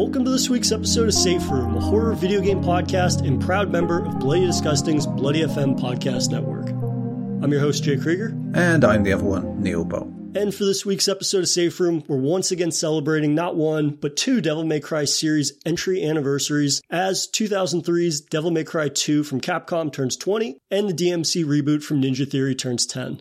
Welcome to this week's episode of Safe Room, a horror video game podcast and proud member of Bloody Disgusting's Bloody FM podcast network. I'm your host, Jay Krieger. And I'm the other one, Neil Bo. And for this week's episode of Safe Room, we're once again celebrating not one, but two Devil May Cry series entry anniversaries, as 2003's Devil May Cry 2 from Capcom turns 20, and the DMC reboot from Ninja Theory turns 10.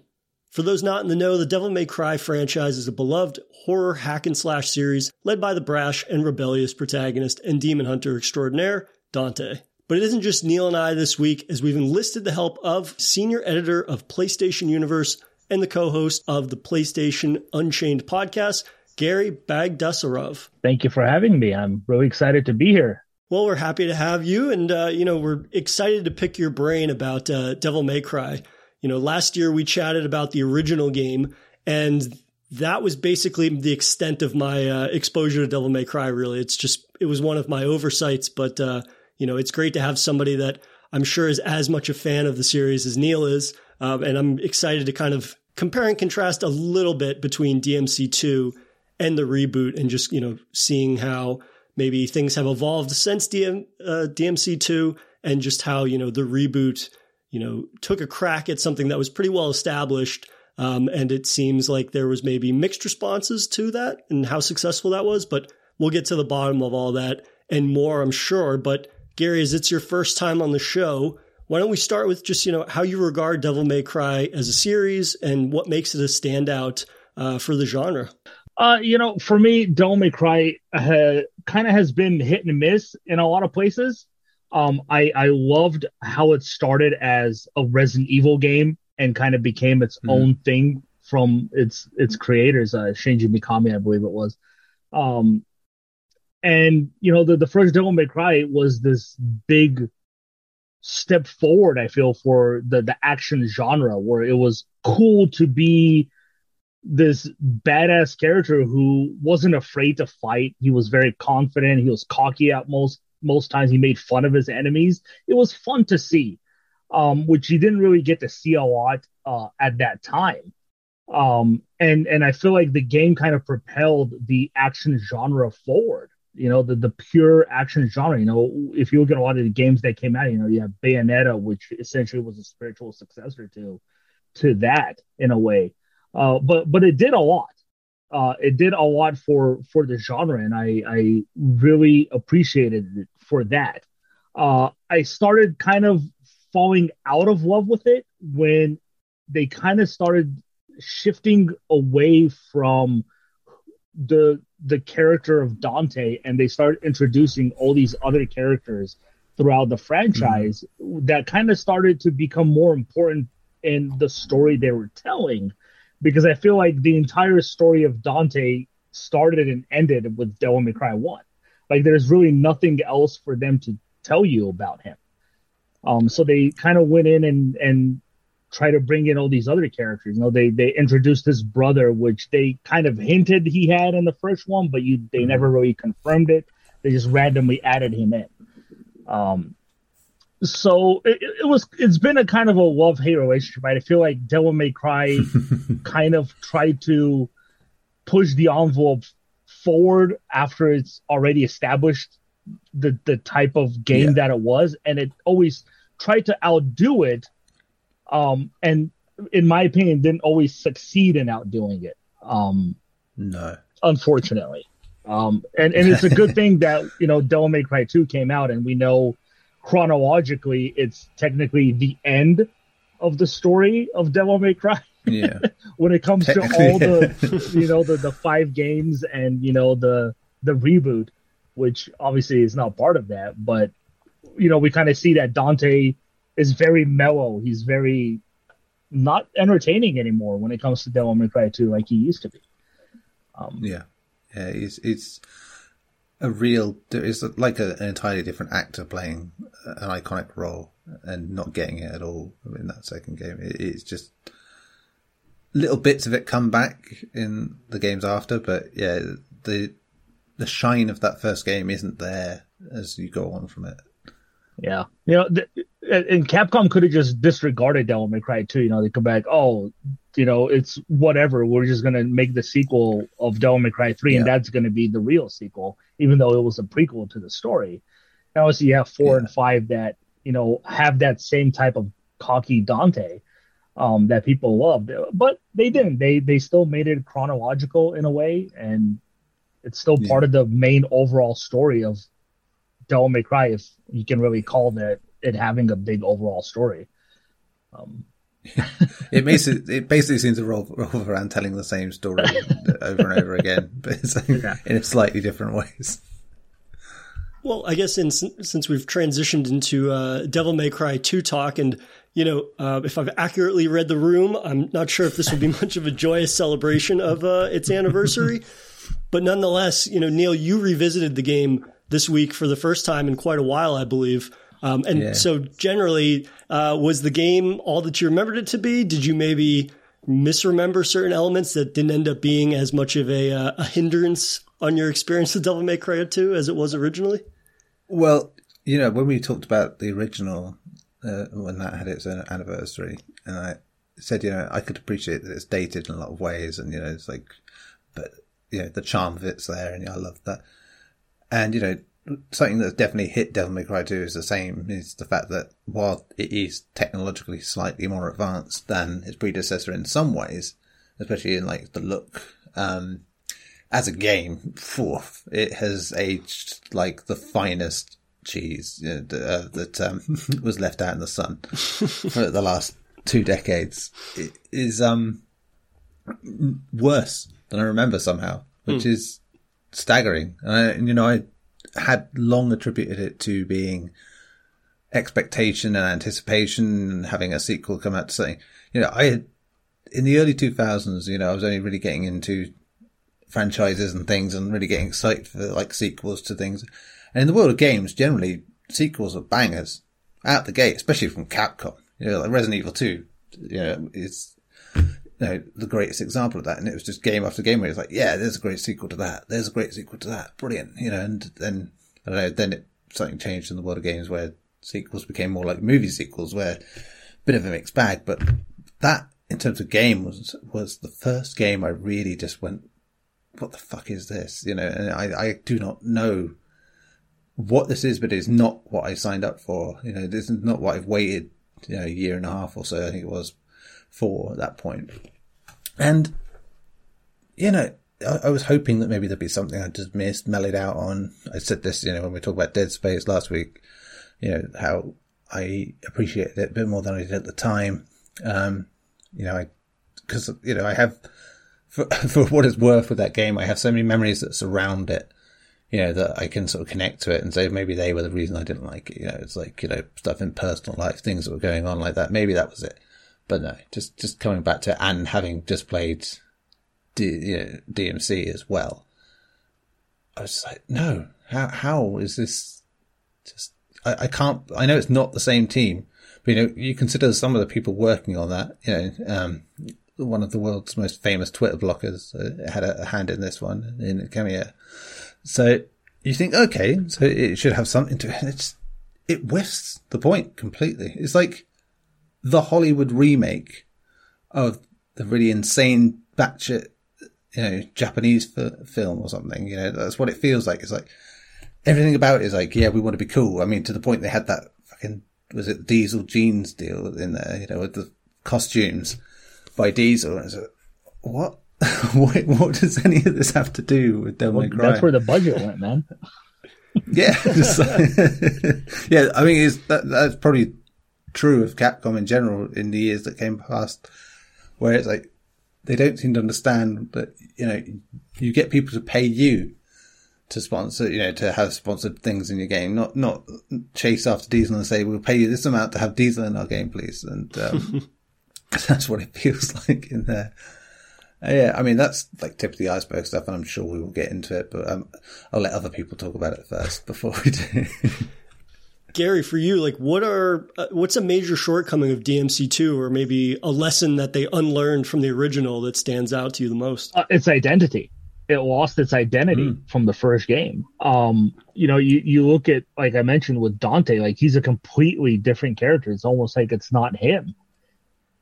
For those not in the know, the Devil May Cry franchise is a beloved horror hack-and-slash series led by the brash and rebellious protagonist and demon hunter extraordinaire, Dante. But it isn't just Neil and I this week, as we've enlisted the help of senior editor of PlayStation Universe and the co-host of the PlayStation Unchained podcast, Garri Bagdasarov. Thank you for having me. I'm really excited to be here. Well, we're happy to have you, and we're excited to pick your brain about Devil May Cry. Last year we chatted about the original game, and that was basically the extent of my exposure to Devil May Cry, really. It was one of my oversights, but, it's great to have somebody that I'm sure is as much a fan of the series as Neil is, and I'm excited to kind of compare and contrast a little bit between DMC2 and the reboot and just, seeing how maybe things have evolved since DMC2 and just how, the reboot took a crack at something that was pretty well established. And it seems like there was maybe mixed responses to that and how successful that was, but we'll get to the bottom of all that and more, I'm sure. But Garri, as it's your first time on the show, why don't we start with just, how you regard Devil May Cry as a series and what makes it a standout for the genre? For me, Devil May Cry kind of has been hit and miss in a lot of places. I loved how it started as a Resident Evil game and kind of became its own thing from its creators, Shinji Mikami, I believe it was. The first Devil May Cry was this big step forward, I feel, for the action genre, where it was cool to be this badass character who wasn't afraid to fight. He was very confident. He was cocky at most times. He made fun of his enemies. It was fun to see, which you didn't really get to see a lot at that time. And I feel like the game kind of propelled the action genre forward, the pure action genre. If you look at a lot of the games that came out, you have Bayonetta, which essentially was a spiritual successor to that in a way. But it did a lot. It did a lot for the genre, and I really appreciated it for that. I started kind of falling out of love with it when they kind of started shifting away from the character of Dante, and they started introducing all these other characters throughout the franchise that kind of started to become more important in the story they were telling. Because I feel like the entire story of Dante started and ended with Devil May Cry 1. Like, there's really nothing else for them to tell you about him. So they kind of went in and tried to bring in all these other characters. They introduced his brother, which they kind of hinted he had in the first one, but they never really confirmed it. They just randomly added him in. So it's been a kind of a love-hate relationship, right? I feel like Devil May Cry kind of tried to push the envelope forward after it's already established the type of game that it was, and it always tried to outdo it, and in my opinion, didn't always succeed in outdoing it. No, unfortunately, and it's a good thing that Devil May Cry 2 came out, and we know. Chronologically, it's technically the end of the story of Devil May Cry. Yeah. When it comes to all the the five games and the reboot, which obviously is not part of that, but we kind of see that Dante is very mellow. He's very not entertaining anymore when it comes to Devil May Cry 2 like he used to be. It's an entirely different actor playing an iconic role and not getting it at all in that second game. It's just little bits of it come back in the games after, but yeah, the shine of that first game isn't there as you go on from it. Yeah, and Capcom could have just disregarded Devil May Cry 2. They come back, you know, it's whatever. We're just going to make the sequel of Devil May Cry 3, and that's going to be the real sequel, even though it was a prequel to the story. And obviously, you have 4 and 5 that, you know, have that same type of cocky Dante that people loved. But they didn't. They still made it chronological in a way, and it's still part of the main overall story of Devil May Cry, if you can really call that it having a big overall story. It basically seems to revolve around telling the same story over and over again, but it's in slightly different ways. Well, I guess since we've transitioned into Devil May Cry 2 talk, and you know, if I've accurately read the room, I'm not sure if this will be much of a joyous celebration of its anniversary. But nonetheless, you know, Neil, you revisited the game this week for the first time in quite a while, I believe. So generally, was the game all that you remembered it to be? Did you maybe misremember certain elements that didn't end up being as much of a hindrance on your experience with Devil May Cry 2 as it was originally? Well, you know, when we talked about the original, when that had its anniversary, and I said, you know, I could appreciate that it's dated in a lot of ways, and, you know, it's like, but, you know, the charm of it's there, and I love that. And, you know, something that's definitely hit Devil May Cry 2 is the same, is the fact that while it is technologically slightly more advanced than its predecessor in some ways, especially in like the look, as a game, it has aged like the finest cheese, you know, that was left out in the sun for the last 2 decades. It is worse than I remember somehow, which is staggering. And, you know, I had long attributed it to being expectation and anticipation and having a sequel come out to something. You know, I had, in the early 2000s, you know, I was only really getting into franchises and things and really getting excited for like sequels to things. And in the world of games, generally, sequels are bangers out the gate, especially from Capcom. You know, like Resident Evil 2, you know, it's, you know, the greatest example of that. And it was just game after game where it's like, yeah, there's a great sequel to that. There's a great sequel to that. Brilliant. You know, and then, I don't know, then something changed in the world of games where sequels became more like movie sequels, where a bit of a mixed bag. But that, in terms of game, was the first game I really just went, what the fuck is this? You know, and I do not know what this is, but it's not what I signed up for. You know, this is not what I've waited, you know, a year and a half or so, I think it was, for at that point. And, you know, I was hoping that maybe there'd be something I just missed, mellowed out on. I said this, you know, when we talked about Dead Space last week, you know, how I appreciated it a bit more than I did at the time. You know, because, you know, I have, for what it's worth with that game, I have so many memories that surround it, you know, that I can sort of connect to it and say maybe they were the reason I didn't like it. You know, it's like, you know, stuff in personal life, things that were going on like that. Maybe that was it. But no, just coming back to it and having just played you know, DMC as well, I was just like, no, how is this? Just I can't. I know it's not the same team, but you know, you consider some of the people working on that. You know, one of the world's most famous Twitter blockers had a hand in this one, in Kamiya. So you think, okay, so it should have something to it. It whiffs the point completely. It's like the Hollywood remake of the really insane batshit, you know, Japanese film or something. You know, that's what it feels like. It's like everything about it is like, yeah, we want to be cool. I mean, to the point they had that fucking, was it Diesel jeans deal in there, you know, with the costumes by Diesel. And it's like, what? What does any of this have to do with Devil May Cry? That's where the budget went, man. Yeah. Yeah, I mean, that's probably true of Capcom in general in the years that came past, where it's like they don't seem to understand that, you know, you get people to pay you to sponsor, you know, to have sponsored things in your game, not chase after Diesel and say, we'll pay you this amount to have Diesel in our game, please. And that's what it feels like in there. Yeah, I mean, that's like tip of the iceberg stuff, and I'm sure we will get into it, but I'll let other people talk about it first before we do. Garri, for you, like, what's a major shortcoming of DMC2, or maybe a lesson that they unlearned from the original that stands out to you the most? Its identity. It lost its identity from the first game. You know, you look at, like I mentioned with Dante, like he's a completely different character. It's almost like it's not him.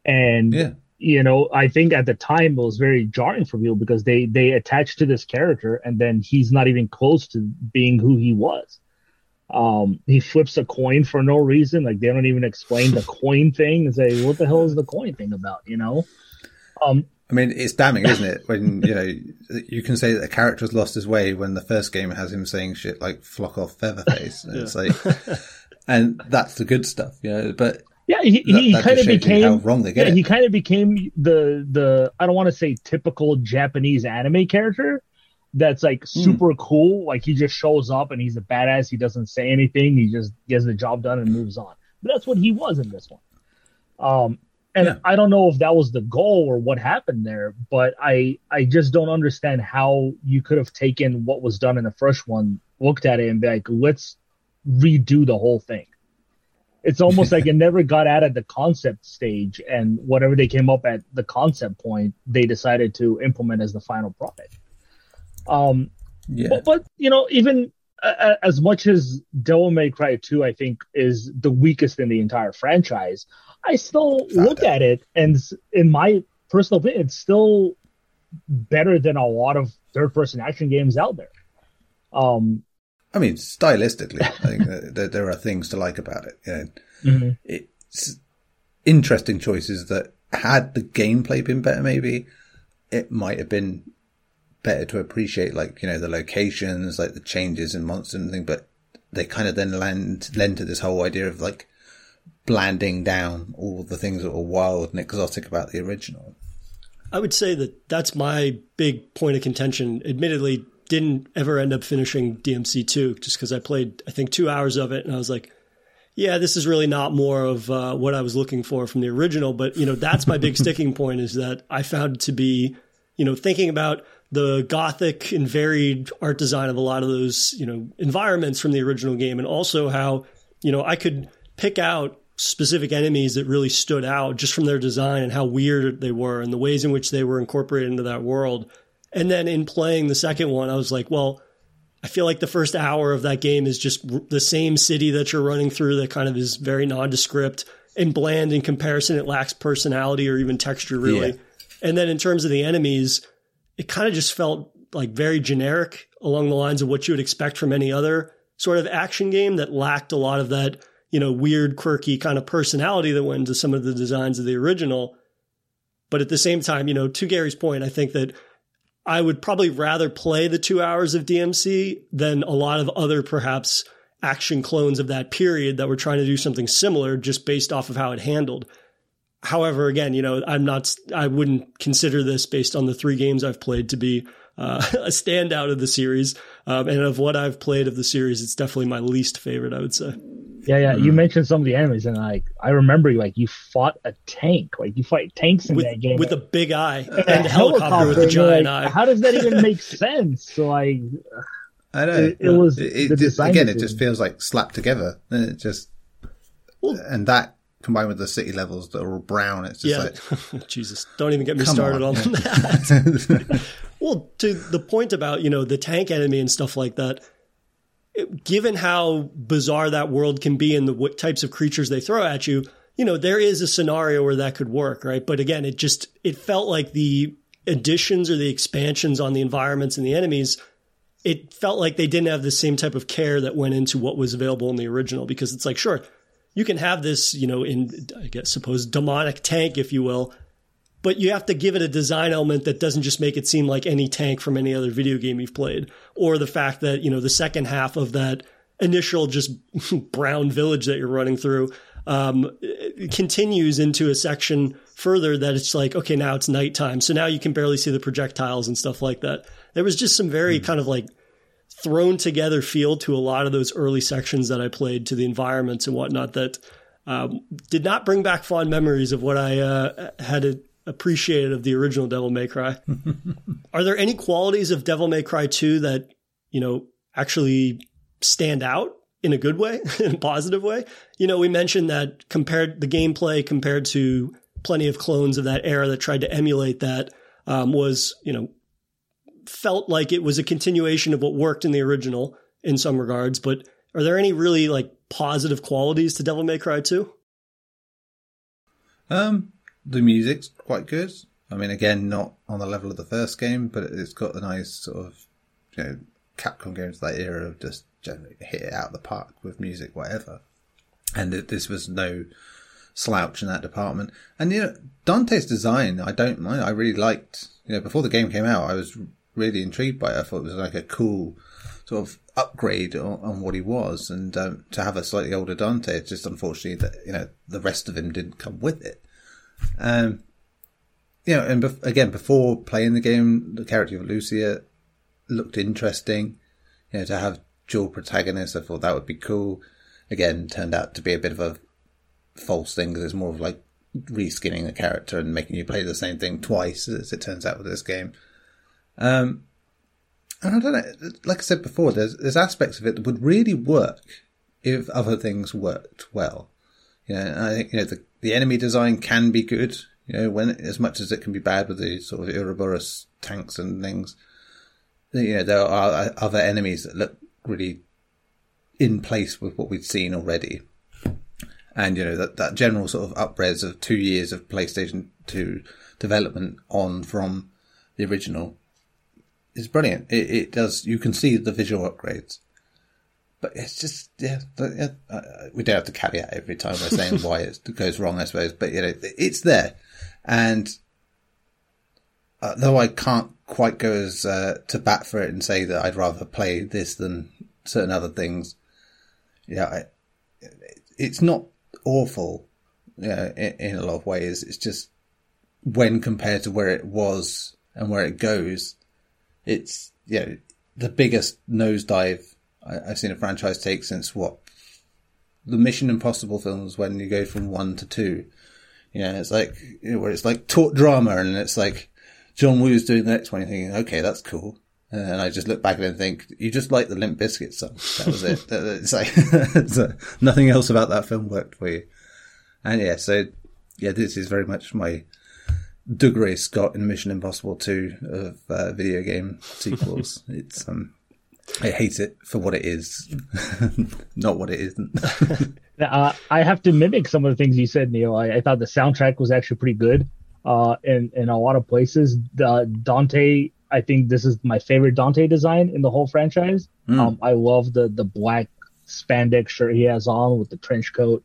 And you know, I think at the time it was very jarring for people because they attached to this character and then he's not even close to being who he was. He flips a coin for no reason. Like, they don't even explain the coin thing and say, what the hell is the coin thing about, you know? I mean, it's damning, isn't it? When, you know, you can say that a character's lost his way when the first game has him saying shit like flock off featherface. And it's like, and that's the good stuff, you know, but yeah, he kind of became how wrong they get it. He kind of became the I don't want to say typical Japanese anime character that's like super cool. Like, he just shows up and he's a badass. He doesn't say anything. He just gets the job done and moves on. But that's what he was in this one. And I don't know if that was the goal or what happened there, but I just don't understand how you could have taken what was done in the first one, looked at it, and be like, let's redo the whole thing. It's almost like it never got out of the concept stage, and whatever they came up at the concept point, they decided to implement as the final product. But you know, even as much as Devil May Cry 2, I think, is the weakest in the entire franchise, I still look at it, and in my personal opinion, it's still better than a lot of third-person action games out there. I mean, stylistically, I think there are things to like about it. You know, it's interesting choices that, had the gameplay been better, maybe it might have been better to appreciate, like, you know, the locations, like the changes in monsters and things. But they kind of then lend to this whole idea of like blanding down all the things that were wild and exotic about the original. I would say that that's my big point of contention. Admittedly, didn't ever end up finishing DMC2 just because I played, I think, 2 hours of it. And I was like, yeah, this is really not more of what I was looking for from the original. But, you know, that's my big sticking point, is that I found to be, you know, thinking about the gothic and varied art design of a lot of those, you know, environments from the original game. And also how, you know, I could pick out specific enemies that really stood out just from their design and how weird they were and the ways in which they were incorporated into that world. And then in playing the second one, I was like, well, I feel like the first hour of that game is just the same city that you're running through that kind of is very nondescript and bland in comparison. It lacks personality or even texture, really. Yeah. And then in terms of the enemies, it kind of just felt like very generic, along the lines of what you would expect from any other sort of action game that lacked a lot of that, you know, weird, quirky kind of personality that went into some of the designs of the original. But at the same time, you know, to Garri's point, I think that I would probably rather play the 2 hours of DMC than a lot of other, perhaps, action clones of that period that were trying to do something similar just based off of how it handled. However, again, you know, I wouldn't consider this, based on the three games I've played, to be a standout of the series. And of what I've played of the series, it's definitely my least favorite, I would say. Yeah. You mentioned some of the enemies, and like, I remember, like, you fought a tank. Like, you fight tanks in that game with a big eye and a helicopter with a giant eye. How does that even make sense? Like, I don't know. It was it just feels like slapped together. And it just and that combined with the city levels that are all brown, it's just like Jesus. Don't even get me started on that. Well, to the point about, you know, the tank enemy and stuff like that. Given how bizarre that world can be and the types of creatures they throw at you, you know, there is a scenario where that could work, right? But again, it felt like the additions or the expansions on the environments and the enemies, it felt like they didn't have the same type of care that went into what was available in the original. Because it's like, sure, you can have this, you know, in, I guess, suppose, demonic tank, if you will, but you have to give it a design element that doesn't just make it seem like any tank from any other video game you've played. Or the fact that, you know, the second half of that initial just brown village that you're running through continues into a section further that it's like, okay, now it's nighttime. So now you can barely see the projectiles and stuff like that. There was just some very kind of like thrown together feel to a lot of those early sections that I played, to the environments and whatnot, that did not bring back fond memories of what I had appreciated of the original Devil May Cry. Are there any qualities of Devil May Cry 2 that, you know, actually stand out in a good way, in a positive way? You know, we mentioned that compared the gameplay compared to plenty of clones of that era that tried to emulate that, was, you know, felt like it was a continuation of what worked in the original in some regards. But are there any really like positive qualities to Devil May Cry 2? The music's quite good. I mean, again, not on the level of the first game, but it's got a nice sort of, you know, Capcom games of that era of just generally hit it out of the park with music, whatever. And this was no slouch in that department. And, you know, Dante's design, I don't mind. I really liked, you know, before the game came out, I was really intrigued by it. I thought it was like a cool sort of upgrade on what he was. And to have a slightly older Dante, it's just unfortunately that, you know, the rest of him didn't come with it. You know, and again, before playing the game, the character of Lucia looked interesting. You know, to have dual protagonists, I thought that would be cool. Again, turned out to be a bit of a false thing, because it's more of like reskinning the character and making you play the same thing twice, as it turns out with this game. And I don't know, like I said before, there's aspects of it that would really work if other things worked well. You know, and I think, you know, the enemy design can be good, you know, when as much as it can be bad with the sort of Ouroboros tanks and things. You know, there are other enemies that look really in place with what we'd seen already. And, you know, that general sort of upres of 2 years of PlayStation 2 development on from the original is brilliant. It does, you can see the visual upgrades. But it's just, we don't have to caveat every time we're saying why it goes wrong, I suppose. But, you know, it's there. And though I can't quite go as to bat for it and say that I'd rather play this than certain other things, yeah, it's not awful, you know, in a lot of ways. It's just when compared to where it was and where it goes, it's, you know, the biggest nosedive I've seen a franchise take since what, the Mission Impossible films, when you go from 1 to 2. You know, it's like, you know, where it's like taut drama and it's like John Woo's doing the next one. You're thinking, okay, that's cool. And I just look back at it and think, you just like the Limp Bizkit song. That was it. It's like, nothing else about that film worked for you. And yeah, so yeah, this is very much my Dougray Scott in Mission Impossible 2 of video game sequels. It's, I hate it for what it is, not what it isn't. I have to mimic some of the things you said, Neil. I thought the soundtrack was actually pretty good. In a lot of places, Dante, I think this is my favorite Dante design in the whole franchise. I love the black spandex shirt he has on with the trench coat.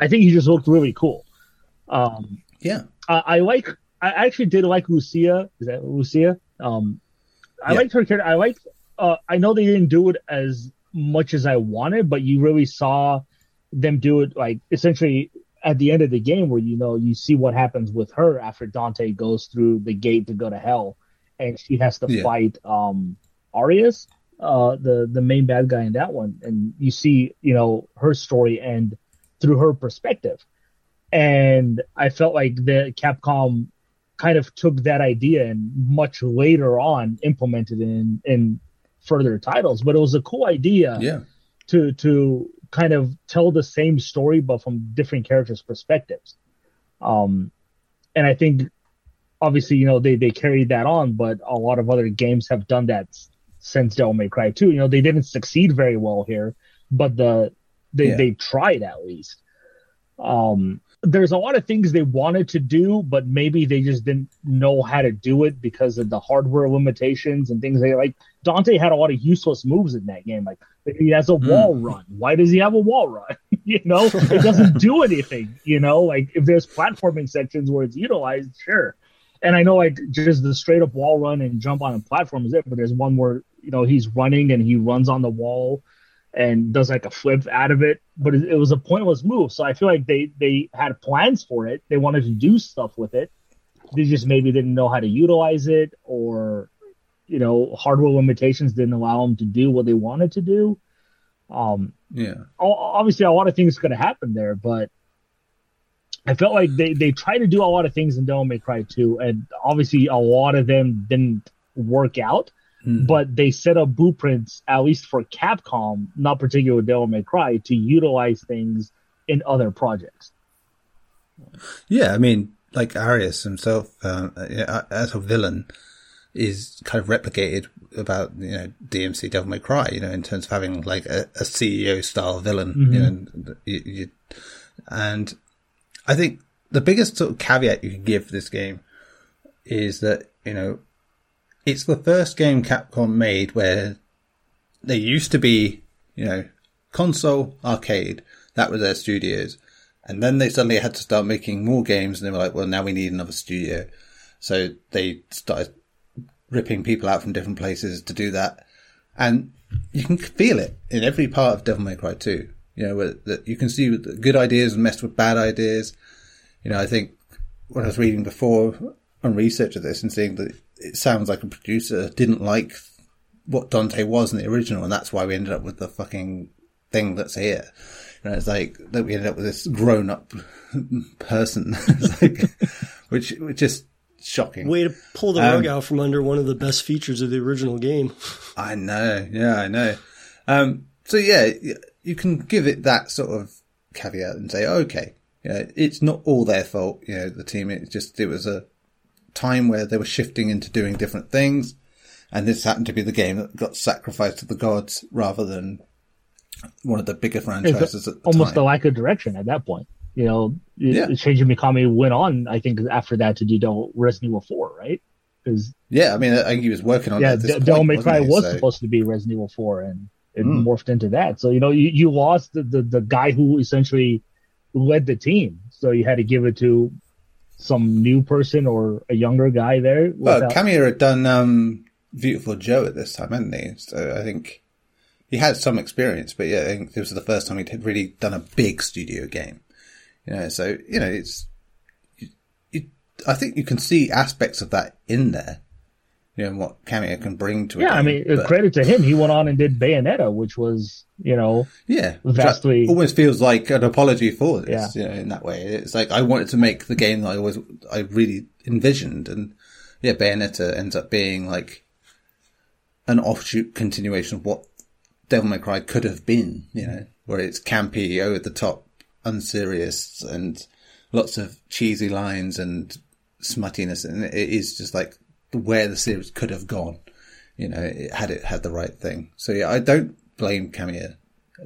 I think he just looked really cool. I actually did like Lucia. Is that Lucia? Liked her character. I know they didn't do it as much as I wanted, but you really saw them do it, like, essentially at the end of the game, where, you know, you see what happens with her after Dante goes through the gate to go to hell, and she has to fight Arius, the main bad guy in that one. And you see, you know, her story end through her perspective. And I felt like the Capcom kind of took that idea and much later on implemented it in further titles. But it was a cool idea to kind of tell the same story, but from different characters' perspectives. And I think, obviously, you know, they carried that on, but a lot of other games have done that since Devil May Cry 2. You know, they didn't succeed very well here, but they tried at least. There's a lot of things they wanted to do, but maybe they just didn't know how to do it because of the hardware limitations and things. Dante had a lot of useless moves in that game. Like, he has a wall run. Why does he have a wall run? You know, it doesn't do anything. You know, like, if there's platforming sections where it's utilized, sure. And I know, like, just the straight up wall run and jump on a platform is it, but there's one where, you know, he's running and he runs on the wall and does like a flip out of it, but it was a pointless move. So I feel like they had plans for it. They wanted to do stuff with it. They just maybe didn't know how to utilize it, or, you know, hardware limitations didn't allow them to do what they wanted to do. Obviously a lot of things could have happened there, but I felt like they tried to do a lot of things in Devil May Cry 2, and obviously a lot of them didn't work out, but they set up blueprints, at least for Capcom, not particularly with Devil May Cry, to utilize things in other projects. Yeah, I mean, like Arius himself, as a villain, is kind of replicated about, you know, DMC Devil May Cry, you know, in terms of having like a CEO-style villain, you know, and I think the biggest sort of caveat you can give this game is that, you know, it's the first game Capcom made where they used to be, you know, console, arcade. That was their studios. And then they suddenly had to start making more games, and they were like, well, now we need another studio. So they started ripping people out from different places to do that. And you can feel it in every part of Devil May Cry 2. You know, that you can see good ideas and messed with bad ideas. You know, I think when I was reading before on research of this and seeing that it sounds like a producer didn't like what Dante was in the original, and that's why we ended up with the fucking thing that's here. You know, it's like that we ended up with this grown-up person, like, which is shocking. Way to pull the rug out from under one of the best features of the original game. I know, yeah, I know. So yeah, you can give it that sort of caveat and say, okay, you know, it's not all their fault. You know, the team. It was a time where they were shifting into doing different things, and this happened to be the game that got sacrificed to the gods rather than one of the bigger franchises at the time. Almost the lack of direction at that point. You know, Shinji Mikami went on, I think, after that to do Resident Evil 4, right? Yeah, I mean, I think he was working on that. Yeah, Devil May Cry was supposed to be Resident Evil 4, and it morphed into that. So, you know, you lost the guy who essentially led the team. So you had to give it to some new person or a younger guy there. Well, Kamiya had done Beautiful Joe at this time, hadn't he? So I think he had some experience, but yeah, I think this was the first time he'd really done a big studio game. You know, so, you know, I think you can see aspects of that in there, you know, and what Kamiya can bring to it. Yeah, game, I mean, credit to him. He went on and did Bayonetta, which was, you know, vastly. Almost feels like an apology for this, you know, in that way. It's like, I wanted to make the game that I really envisioned. And yeah, Bayonetta ends up being like an offshoot continuation of what Devil May Cry could have been, you know, where it's campy, over the top, unserious, and lots of cheesy lines and smuttiness, and it is just like where the series could have gone, you know, it had the right thing. So yeah, I don't blame Kamiya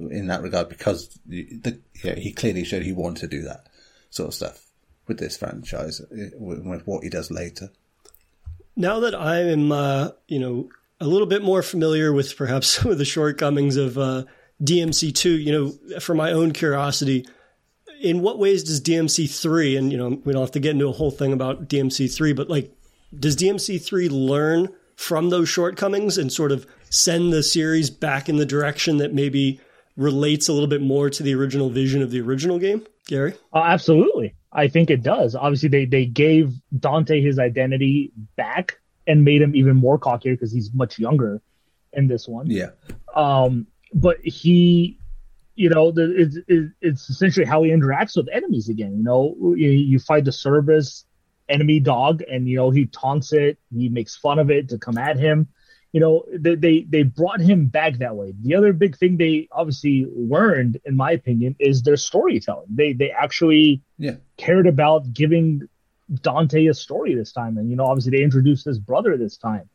in that regard, because he clearly showed he wanted to do that sort of stuff with this franchise, with what he does later. Now that I am, you know, a little bit more familiar with perhaps some of the shortcomings of DMC2, you know, for my own curiosity, in what ways does DMC3, and, you know, we don't have to get into a whole thing about DMC3, but like, does DMC3 learn from those shortcomings and sort of send the series back in the direction that maybe relates a little bit more to the original vision of the original game? Gary? Absolutely. I think it does. Obviously, they gave Dante his identity back and made him even more cockier because he's much younger in this one. Yeah. But he, you know, it's essentially how he interacts with enemies again. You know, you fight the Cerberus enemy dog, and, you know, he taunts it. He makes fun of it to come at him. You know, they brought him back that way. The other big thing they obviously learned, in my opinion, is their storytelling. They actually cared about giving Dante a story this time. And, you know, obviously they introduced his brother this time.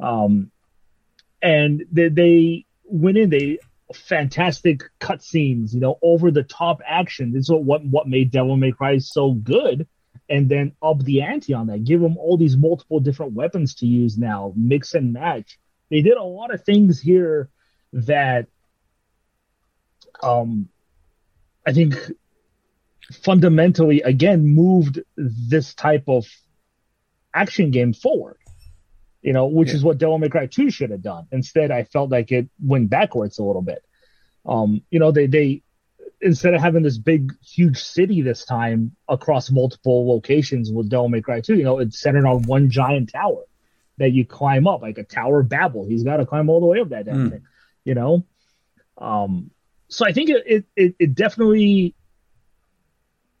And they went in, they fantastic cutscenes, you know, over the top action. This is what made Devil May Cry so good. And then up the ante on that, give them all these multiple different weapons to use now, mix and match. They did a lot of things here that I think fundamentally, again, moved this type of action game forward. You know, which is what Devil May Cry 2 should have done. Instead, I felt like it went backwards a little bit. You know, they instead of having this big, huge city this time across multiple locations with Devil May Cry 2, you know, it's centered on one giant tower that you climb up, like a Tower of Babel. He's got to climb all the way up that damn thing, you know? So I think it definitely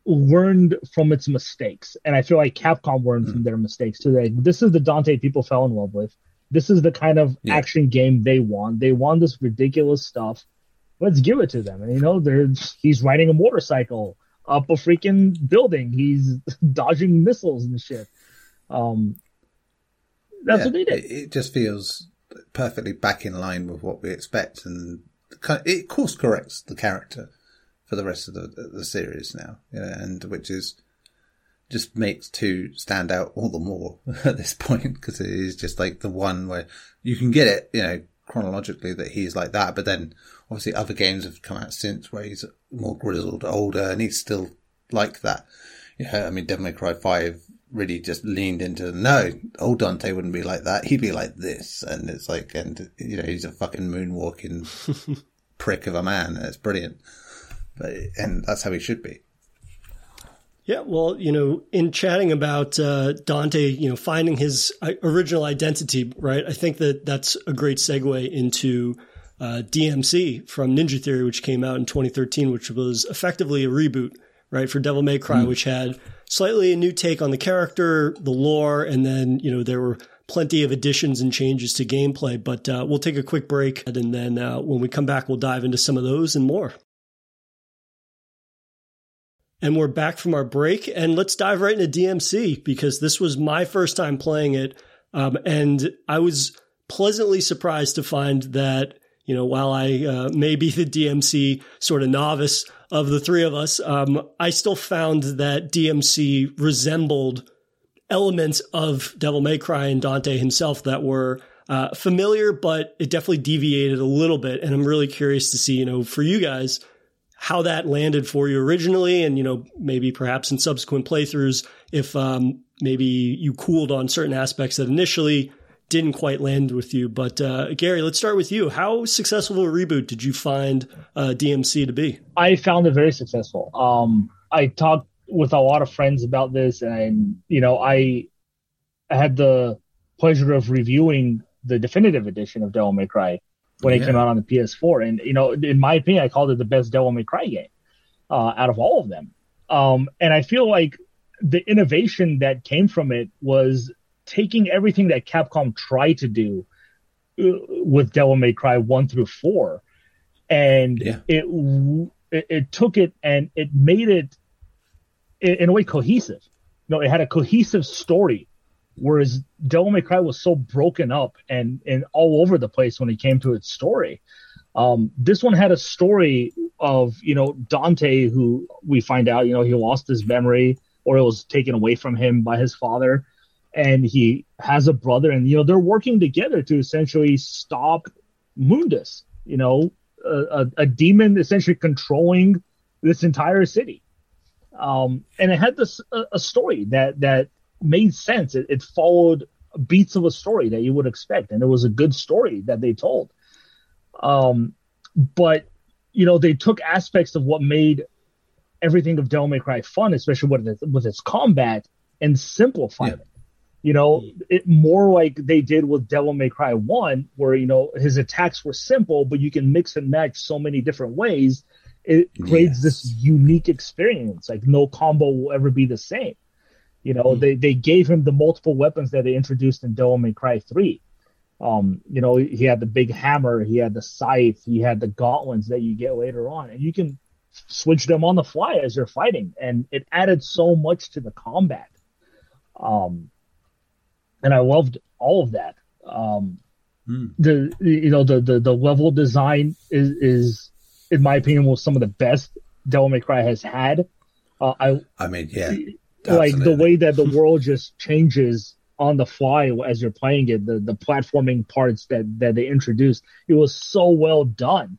learned from its mistakes, and I feel like Capcom learned from their mistakes today. This is the Dante people fell in love with. This is the kind of action game they want. They want this ridiculous stuff. Let's give it to them. And, you know, he's riding a motorcycle up a freaking building. He's dodging missiles and shit. That's what they did. It just feels perfectly back in line with what we expect, and it course corrects the character for the rest of the series now, you know, and which is just makes two stand out all the more at this point, because it is just like the one where you can get it, you know, chronologically that he's like that, but then obviously other games have come out since where he's more grizzled, older, and he's still like that. Yeah, I mean, Devil May Cry 5 really just leaned into, no, old Dante wouldn't be like that. He'd be like this. And it's like, and, you know, he's a fucking moonwalking prick of a man. And it's brilliant. But, and that's how he should be. Yeah, well, you know, in chatting about Dante, you know, finding his original identity, right? I think that that's a great segue into DMC from Ninja Theory, which came out in 2013, which was effectively a reboot, right, for Devil May Cry, which had slightly a new take on the character, the lore, and then, you know, there were plenty of additions and changes to gameplay. But we'll take a quick break, and then when we come back, we'll dive into some of those and more. And we're back from our break, and let's dive right into DMC, because this was my first time playing it, and I was pleasantly surprised to find that, you know, while I may be the DMC sort of novice of the three of us, I still found that DMC resembled elements of Devil May Cry and Dante himself that were familiar, but it definitely deviated a little bit, and I'm really curious to see, you know, for you guys, how that landed for you originally, and, you know, maybe perhaps in subsequent playthroughs, if maybe you cooled on certain aspects that initially didn't quite land with you. But Garri, let's start with you. How successful a reboot did you find DMC to be? I found it very successful. I talked with a lot of friends about this, and, you know, I had the pleasure of reviewing the definitive edition of Devil May Cry when it came out on the PS4. And, you know, in my opinion, I called it the best Devil May Cry game out of all of them. And I feel like the innovation that came from it was taking everything that Capcom tried to do with Devil May Cry 1 through 4. And it took it and it made it, in a way, cohesive. You know, it had a cohesive story. Whereas Devil May Cry was so broken up and all over the place when it came to its story. This one had a story of, you know, Dante, who we find out, you know, he lost his memory, or it was taken away from him by his father. And he has a brother, and, you know, they're working together to essentially stop Mundus, you know, a demon essentially controlling this entire city. And it had this a story that made sense. It followed beats of a story that you would expect, and it was a good story that they told. But, you know, they took aspects of what made everything of Devil May Cry fun, especially with its combat, and simplified it. You know, it more like they did with Devil May Cry 1, where, you know, his attacks were simple, but you can mix and match so many different ways. It creates this unique experience. Like, no combo will ever be the same. You know, they gave him the multiple weapons that they introduced in Devil May Cry 3. You know, he had the big hammer, he had the scythe, he had the gauntlets that you get later on. And you can switch them on the fly as you're fighting. And it added so much to the combat. And I loved all of that. The level design is, in my opinion, was some of the best Devil May Cry has had. Like, absolutely. The way that the world just changes on the fly as you're playing it, the platforming parts that they introduced, it was so well done.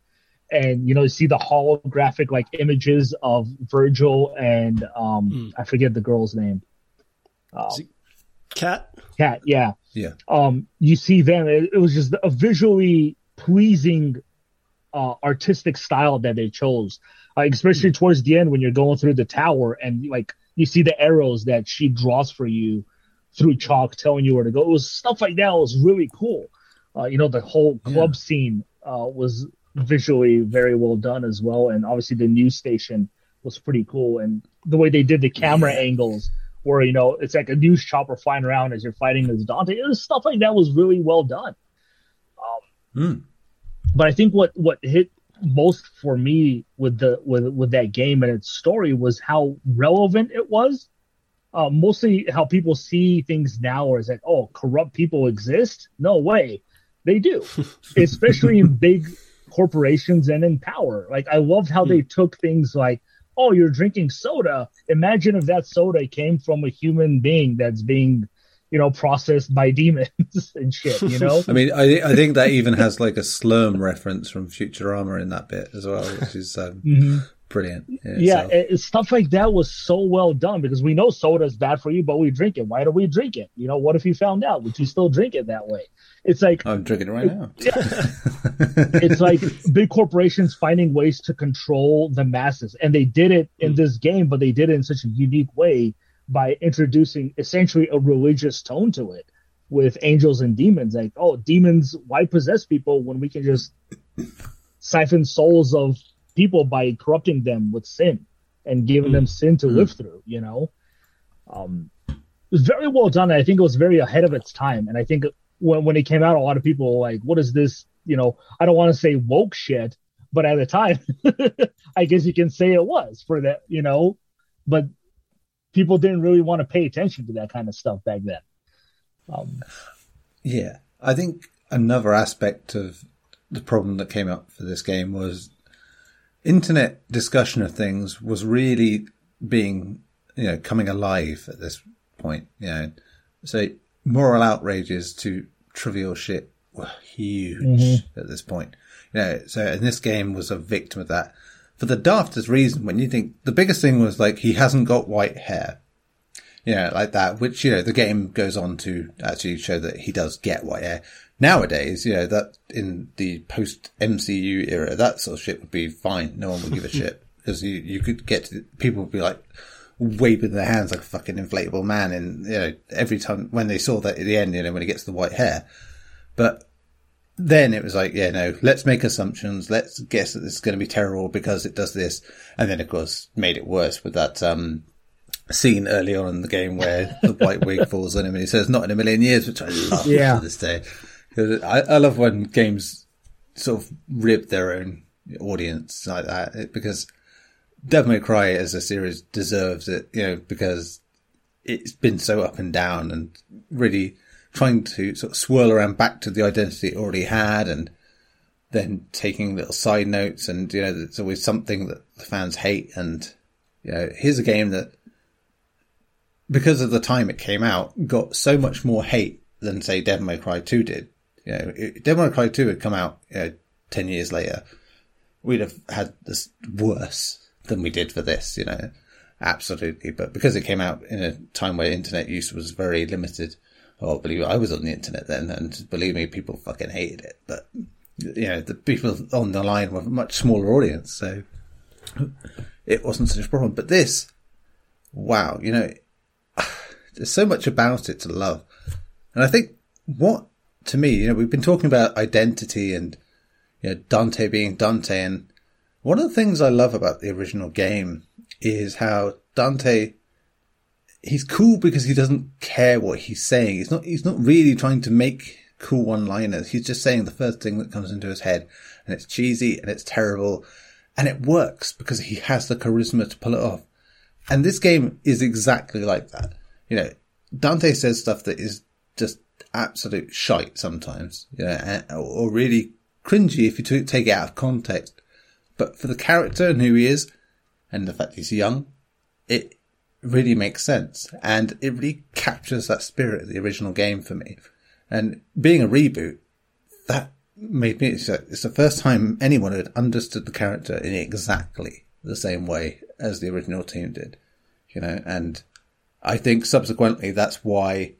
And, you know, you see the holographic, like, images of Virgil and I forget the girl's name. Cat, yeah. You see them. It was just a visually pleasing artistic style that they chose, especially towards the end when you're going through the tower and, like, you see the arrows that she draws for you through chalk telling you where to go. It was stuff like that. It was really cool. You know, the whole club scene was visually very well done as well. And obviously the news station was pretty cool. And the way they did the camera angles where, you know, it's like a news chopper flying around as you're fighting as Dante. It was stuff like that was really well done. But I think what hit most for me with that game and its story was how relevant it was. Mostly how people see things now, or is like, oh, corrupt people exist? No way, they do. Especially in big corporations and in power. Like, I loved how they took things like, oh, you're drinking soda. Imagine if that soda came from a human being that's being, you know, processed by demons and shit, you know? I mean, I think that even has like a Slurm reference from Futurama in that bit as well, which is mm-hmm. brilliant. Yeah, stuff like that was so well done, because we know soda is bad for you, but we drink it. Why do we drink it? You know, what if you found out? Would you still drink it that way? It's like, I'm drinking it right now. Yeah. It's like big corporations finding ways to control the masses. And they did it in this game, but they did it in such a unique way by introducing essentially a religious tone to it with angels and demons. Like, oh, demons, why possess people when we can just siphon souls of people by corrupting them with sin and giving them sin to live through, you know? It was very well done. I think it was very ahead of its time. And I think when it came out, a lot of people were like, what is this? You know, I don't want to say woke shit, but at the time, I guess you can say it was for that, you know? But people didn't really want to pay attention to that kind of stuff back then. Yeah. I think another aspect of the problem that came up for this game was internet discussion of things was really being, you know, coming alive at this point, you know. So moral outrages to trivial shit were huge at this point. You know, so and this game was a victim of that. For the daftest reason, when you think the biggest thing was like, he hasn't got white hair, you know, like that, which, you know, the game goes on to actually show that he does get white hair. Nowadays, you know, that in the post MCU era, that sort of shit would be fine. No one would give a shit, because you could get to, people would be like waving their hands like a fucking inflatable man. And, you know, every time when they saw that at the end, you know, when he gets the white hair, but then it was like, yeah, no, let's make assumptions. Let's guess that this is going to be terrible because it does this. And then, of course, made it worse with that scene early on in the game where the white wig falls on him and he says, not in a million years, which I love to this day. I love when games sort of rib their own audience like that, because Devil May Cry as a series deserves it, you know, because it's been so up and down and really trying to sort of swirl around back to the identity it already had, and then taking little side notes. And, you know, it's always something that the fans hate. And, you know, here's a game that, because of the time it came out, got so much more hate than, say, Devil May Cry 2 did. You know, if Devil May Cry 2 had come out, you know, 10 years later, we'd have had this worse than we did for this, you know, absolutely. But because it came out in a time where internet use was very limited, oh, believe me, I was on the internet then, and believe me, people fucking hated it. But, you know, the people on the line were a much smaller audience, so it wasn't such a problem. But this, wow, you know, there's so much about it to love. And I think what, to me, you know, we've been talking about identity and, you know, Dante being Dante. And one of the things I love about the original game is how Dante, he's cool because he doesn't care what he's saying. He's not really trying to make cool one-liners. He's just saying the first thing that comes into his head, and it's cheesy and it's terrible, and it works because he has the charisma to pull it off. And this game is exactly like that. You know, Dante says stuff that is just absolute shite sometimes, you know, or really cringy if you take it out of context. But for the character and who he is, and the fact he's young, it really makes sense, and it really captures that spirit of the original game for me. And being a reboot, that made me, it's the first time anyone had understood the character in exactly the same way as the original team did, you know. And I think subsequently that's why,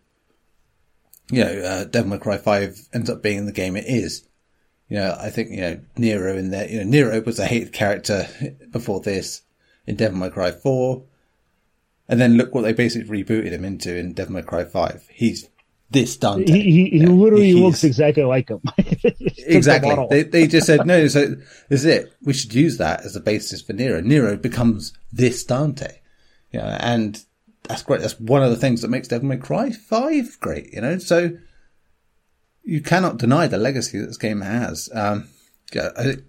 you know, Devil May Cry 5 ends up being the game it is. You know, I think, you know, Nero in there, you know, Nero was a hated character before this in Devil May Cry 4. And then look what they basically rebooted him into in Devil May Cry 5. He's this Dante. He literally looks exactly like him. Exactly. They just said, no, so this is it. We should use that as a basis for Nero. Nero becomes this Dante. You know, and that's great. That's one of the things that makes Devil May Cry 5 great, you know. So you cannot deny the legacy that this game has. Yeah, I think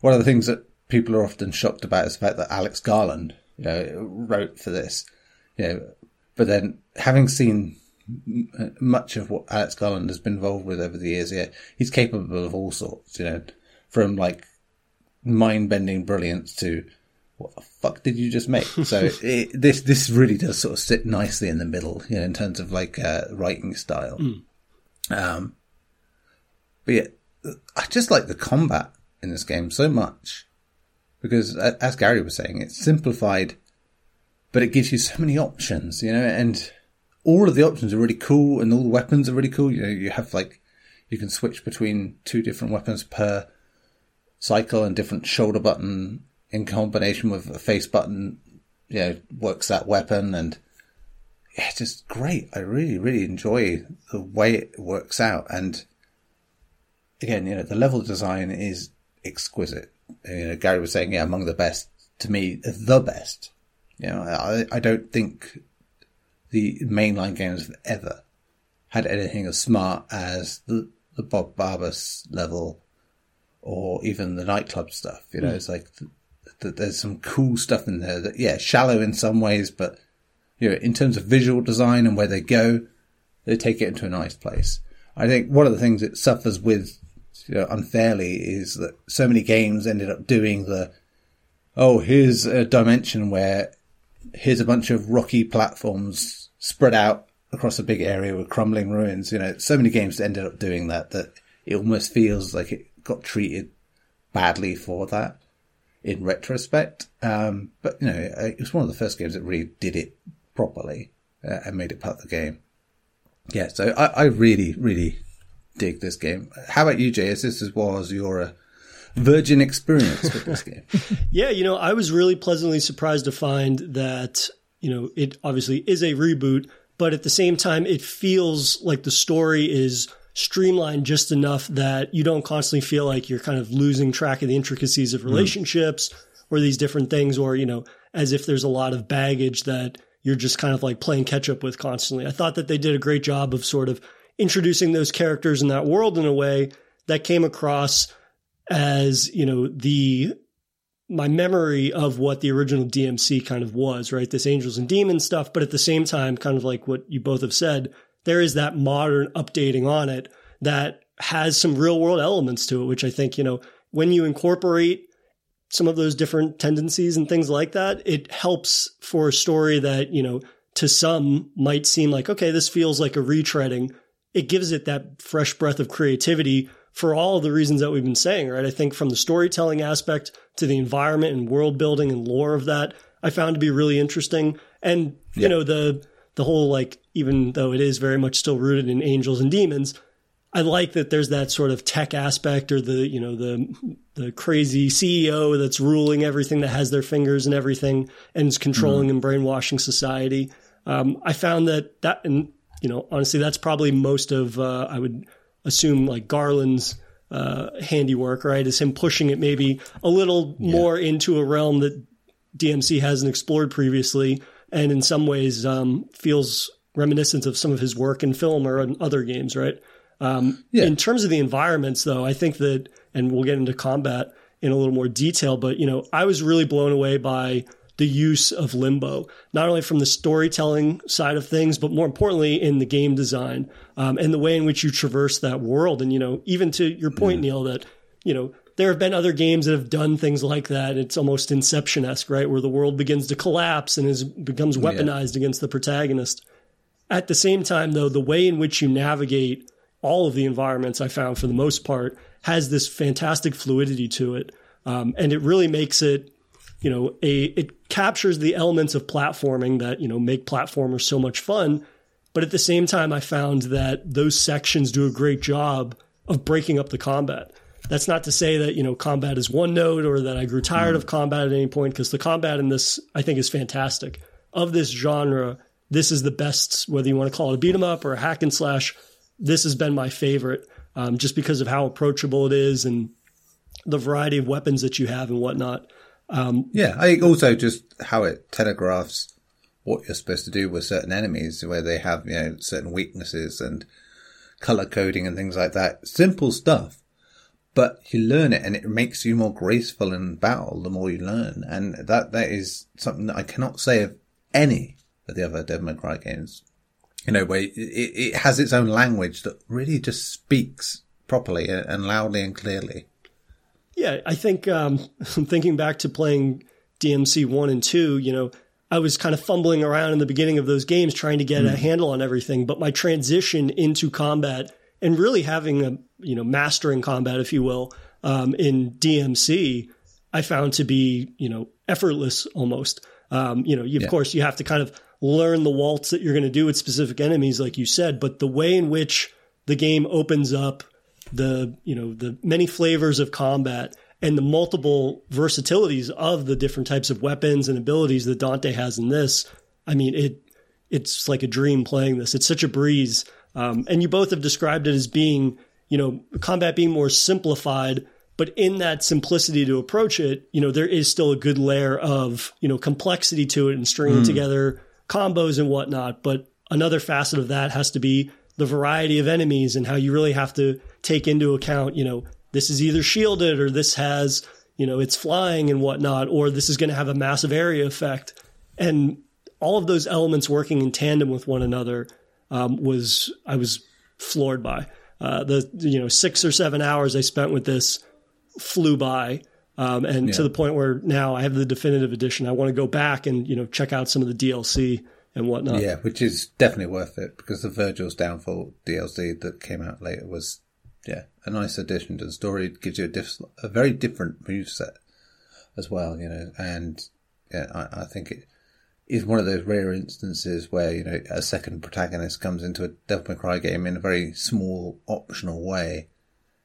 one of the things that people are often shocked about is the fact that Alex Garland, you know, wrote for this, you know, but then having seen much of what Alex Garland has been involved with over the years, yeah, he's capable of all sorts, you know, from like mind-bending brilliance to what the fuck did you just make? So this really does sort of sit nicely in the middle, you know, in terms of like writing style. Mm. But yeah, I just like the combat in this game so much because, as Garri was saying, it's simplified, but it gives you so many options, you know, and all of the options are really cool and all the weapons are really cool. You know, you have like, you can switch between two different weapons per cycle and different shoulder button in combination with a face button, you know, works that weapon, and yeah, just great. I really, really enjoy the way it works out. And again, you know, the level design is exquisite. You know, Garri was saying, yeah, among the best. To me, the best. You know, I don't think the mainline games have ever had anything as smart as the Bob Barbas level or even the nightclub stuff. You know, it's like there's some cool stuff in there that, yeah, shallow in some ways, but, you know, in terms of visual design and where they go, they take it into a nice place. I think one of the things it suffers with, you know, unfairly is that so many games ended up doing the, oh, here's a dimension where here's a bunch of rocky platforms spread out across a big area with crumbling ruins. You know, so many games ended up doing that it almost feels like it got treated badly for that in retrospect. But, you know, it was one of the first games that really did it properly and made it part of the game. Yeah, so I really, really dig this game. How about you, Jay? As this was your virgin experience with this game. Yeah, you know, I was really pleasantly surprised to find that, you know, it obviously is a reboot, but at the same time, it feels like the story is streamlined just enough that you don't constantly feel like you're kind of losing track of the intricacies of relationships or these different things, or, you know, as if there's a lot of baggage that you're just kind of like playing catch up with constantly. I thought that they did a great job of sort of introducing those characters in that world in a way that came across as, you know, my memory of what the original DMC kind of was, right? This angels and demons stuff. But at the same time, kind of like what you both have said, there is that modern updating on it that has some real world elements to it, which I think, you know, when you incorporate some of those different tendencies and things like that, it helps for a story that, you know, to some might seem like, okay, this feels like a retreading. It gives it that fresh breath of creativity for all of the reasons that we've been saying, right? I think from the storytelling aspect to the environment and world building and lore of that, I found to be really interesting. And, you know, the whole, like, even though it is very much still rooted in angels and demons, I like that there's that sort of tech aspect, or the, you know, the crazy CEO that's ruling everything, that has their fingers in everything and is controlling and brainwashing society. I found that, and, you know, honestly, that's probably most of, I would assume, like Garland's handiwork, right? Is him pushing it maybe a little more into a realm that DMC hasn't explored previously, and in some ways feels reminiscent of some of his work in film or in other games, right? In terms of the environments, though, I think that, and we'll get into combat in a little more detail, but, you know, I was really blown away by the use of limbo, not only from the storytelling side of things, but more importantly in the game design, and the way in which you traverse that world. And, you know, even to your point, Neil, that, you know, there have been other games that have done things like that. It's almost Inception-esque, right? Where the world begins to collapse and becomes weaponized against the protagonist. At the same time, though, the way in which you navigate all of the environments, I found, for the most part, has this fantastic fluidity to it. And it really makes it, you know, it captures the elements of platforming that, you know, make platformers so much fun. But at the same time, I found that those sections do a great job of breaking up the combat. That's not to say that, you know, combat is one note, or that I grew tired of combat at any point, because the combat in this, I think, is fantastic. Of this genre, this is the best, whether you want to call it a beat 'em up or a hack and slash. This has been my favorite, just because of how approachable it is and the variety of weapons that you have and whatnot. I think also just how it telegraphs what you're supposed to do with certain enemies, where they have, you know, certain weaknesses and color coding and things like that. Simple stuff, but you learn it and it makes you more graceful in battle the more you learn. And that is something that I cannot say of any of the other Devil May Cry games. You know, where it has its own language that really just speaks properly and loudly and clearly. Yeah, I think I'm thinking back to playing DMC 1 and 2, you know, I was kind of fumbling around in the beginning of those games trying to get a handle on everything. But my transition into combat and really having a, you know, mastering combat, if you will, in DMC, I found to be, you know, effortless almost. You know, you, of course, you have to kind of learn the waltz that you're going to do with specific enemies, like you said, but the way in which the game opens up the, you know, the many flavors of combat and the multiple versatilities of the different types of weapons and abilities that Dante has in this. I mean, it's like a dream playing this. It's such a breeze. And you both have described it as being, you know, combat being more simplified, but in that simplicity to approach it, you know, there is still a good layer of, you know, complexity to it and stringing together combos and whatnot. But another facet of that has to be the variety of enemies and how you really have to take into account, you know, this is either shielded or this has, you know, it's flying and whatnot, or this is going to have a massive area effect. And all of those elements working in tandem with one another I was floored by. The, you know, 6 or 7 hours I spent with this flew by. And to the point where now I have the definitive edition. I want to go back and, you know, check out some of the DLC and whatnot. Yeah, which is definitely worth it, because the Virgil's Downfall DLC that came out later was, yeah, a nice addition to the story. It gives you a very different moveset as well, you know. And yeah, I think it is one of those rare instances where, you know, a second protagonist comes into a Devil May Cry game in a very small, optional way.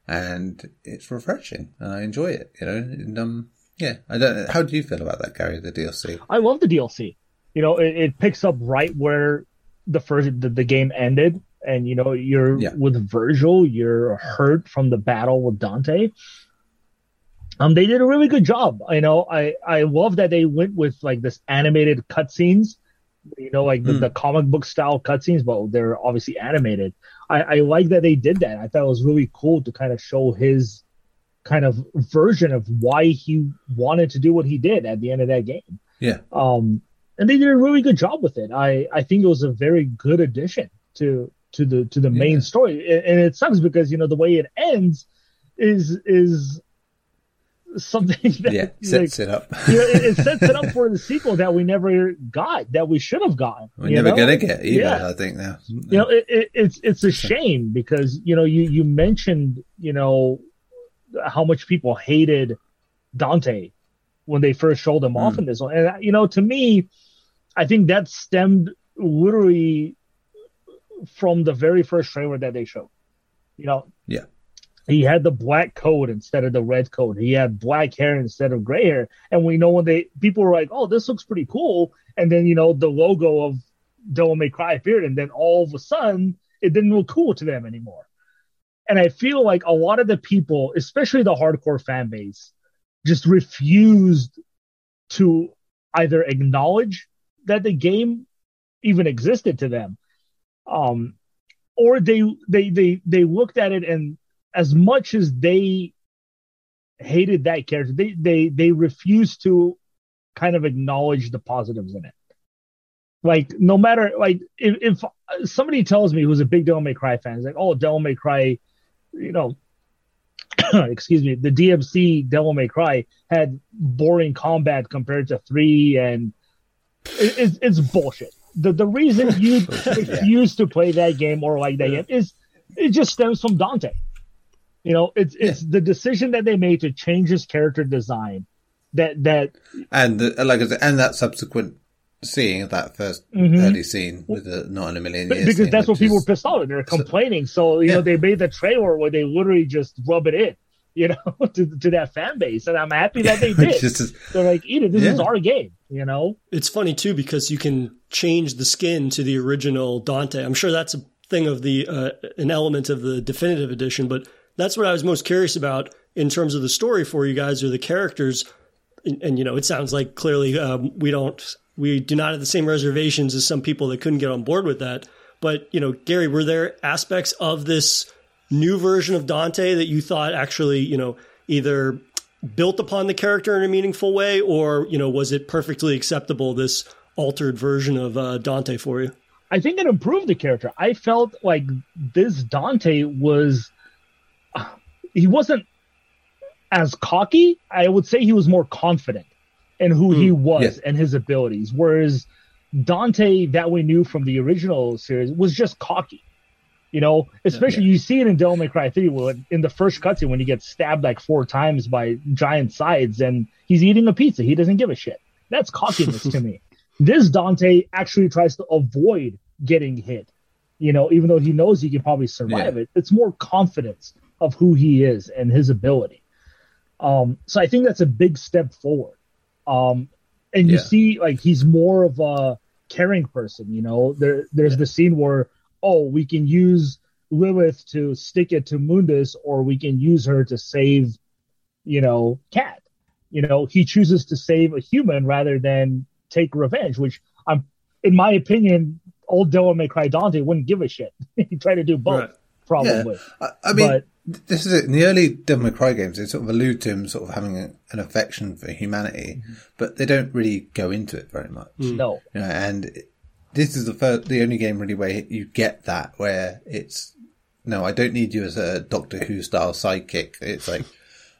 And it's refreshing, and I enjoy it, you know. And, yeah, I don't know. How do you feel about that, Garri? The DLC? I love the DLC. You know, it picks up right where the first the game ended, and you know, you're with Virgil, you're hurt from the battle with Dante. They did a really good job. You know, I love that they went with like this animated cutscenes. You know, like the comic book style cutscenes, but they're obviously animated. I like that they did that. I thought it was really cool to kind of show his kind of version of why he wanted to do what he did at the end of that game. Yeah. And they did a really good job with it. I think it was a very good addition to the main story. And it sucks because, you know, the way it ends is something that sets it up. You know, it sets it up for the sequel that we never got, that we should have gotten. We're never gonna get either, I think now. You know, it's a shame because, you know, you mentioned, you know, how much people hated Dante when they first showed him off in this one. And you know, to me, I think that stemmed literally from the very first trailer that they showed. You know? Yeah. He had the black coat instead of the red coat. He had black hair instead of gray hair. And we know when people were like, oh, this looks pretty cool. And then, you know, the logo of Devil May Cry appeared. And then all of a sudden, it didn't look cool to them anymore. And I feel like a lot of the people, especially the hardcore fan base, just refused to either acknowledge that the game even existed to them. Or they looked at it and, as much as they hated that character, they refused to kind of acknowledge the positives in it. Like, no matter, like, if somebody tells me who's a big Devil May Cry fan, is like, oh, Devil May Cry, you know, excuse me, the DMC Devil May Cry had boring combat compared to 3, and it's bullshit. The reason you refuse to play that game or like that game is it just stems from Dante. You know, it's the decision that they made to change his character design that and the, like I said, and that subsequent seeing that first early scene with the not in a million years because that's what people were pissed off at. They're complaining, so you know they made the trailer where they literally just rub it in, you know, to that fan base, and I'm happy that they did. They're like, eat it. This is our game, you know. It's funny too because you can change the skin to the original Dante. I'm sure that's a thing of the an element of the definitive edition, but. That's what I was most curious about in terms of the story for you guys or the characters. And you know, it sounds like clearly we do not have the same reservations as some people that couldn't get on board with that. But, you know, Garri, were there aspects of this new version of Dante that you thought actually, you know, either built upon the character in a meaningful way or, you know, was it perfectly acceptable, this altered version of Dante for you? I think it improved the character. I felt like this Dante was... He wasn't as cocky. I would say he was more confident. and who he was and his abilities. Whereas Dante, that we knew from the original series, was just cocky. You know, especially you see it in Devil May Cry 3 when, in the first cutscene when he gets stabbed like 4 times by giant sides and he's eating a pizza. He doesn't give a shit. That's cockiness to me. This Dante actually tries to avoid getting hit, you know, even though he knows he can probably survive it. It's more confidence of who he is and his ability. So I think that's a big step forward. And you see, like, he's more of a caring person, you know. There's the scene where, oh, we can use Lilith to stick it to Mundus, or we can use her to save, you know, Cat. You know, he chooses to save a human rather than take revenge, which, in my opinion, old Devil May Cry Dante wouldn't give a shit. He tried to do both, probably. Yeah. I mean, this is it. In the early Devil May Cry games, they sort of allude to him sort of having an affection for humanity, but they don't really go into it very much. No. You know, and... This is the only game really where you get that, where it's, no, I don't need you as a Doctor Who style sidekick. It's like,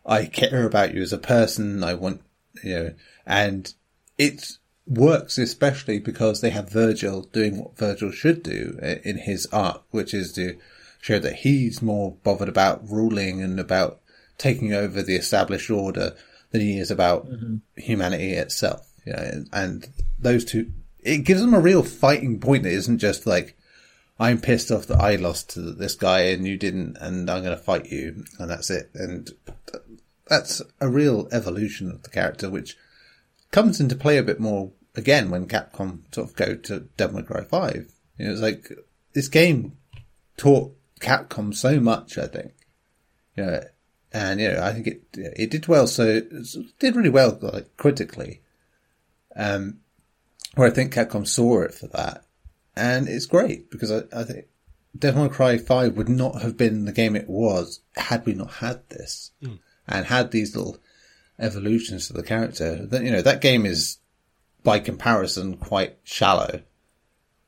I care about you as a person. I want, you know, and it works especially because they have Virgil doing what Virgil should do in his arc, which is to show that he's more bothered about ruling and about taking over the established order than he is about humanity itself. You know, and those two, it gives them a real fighting point that isn't just like, I'm pissed off that I lost to this guy and you didn't, and I'm going to fight you, and that's it. And that's a real evolution of the character, which comes into play a bit more, again, when Capcom sort of go to Devil May Cry 5. You know, it's like, this game taught Capcom so much, I think. You know, and, you know, I think it did well, like, critically. Where I think Capcom saw it for that. And it's great, because I think Devil May Cry 5 would not have been the game it was had we not had this. And had these little evolutions to the character. That, you know, that game is, by comparison, quite shallow.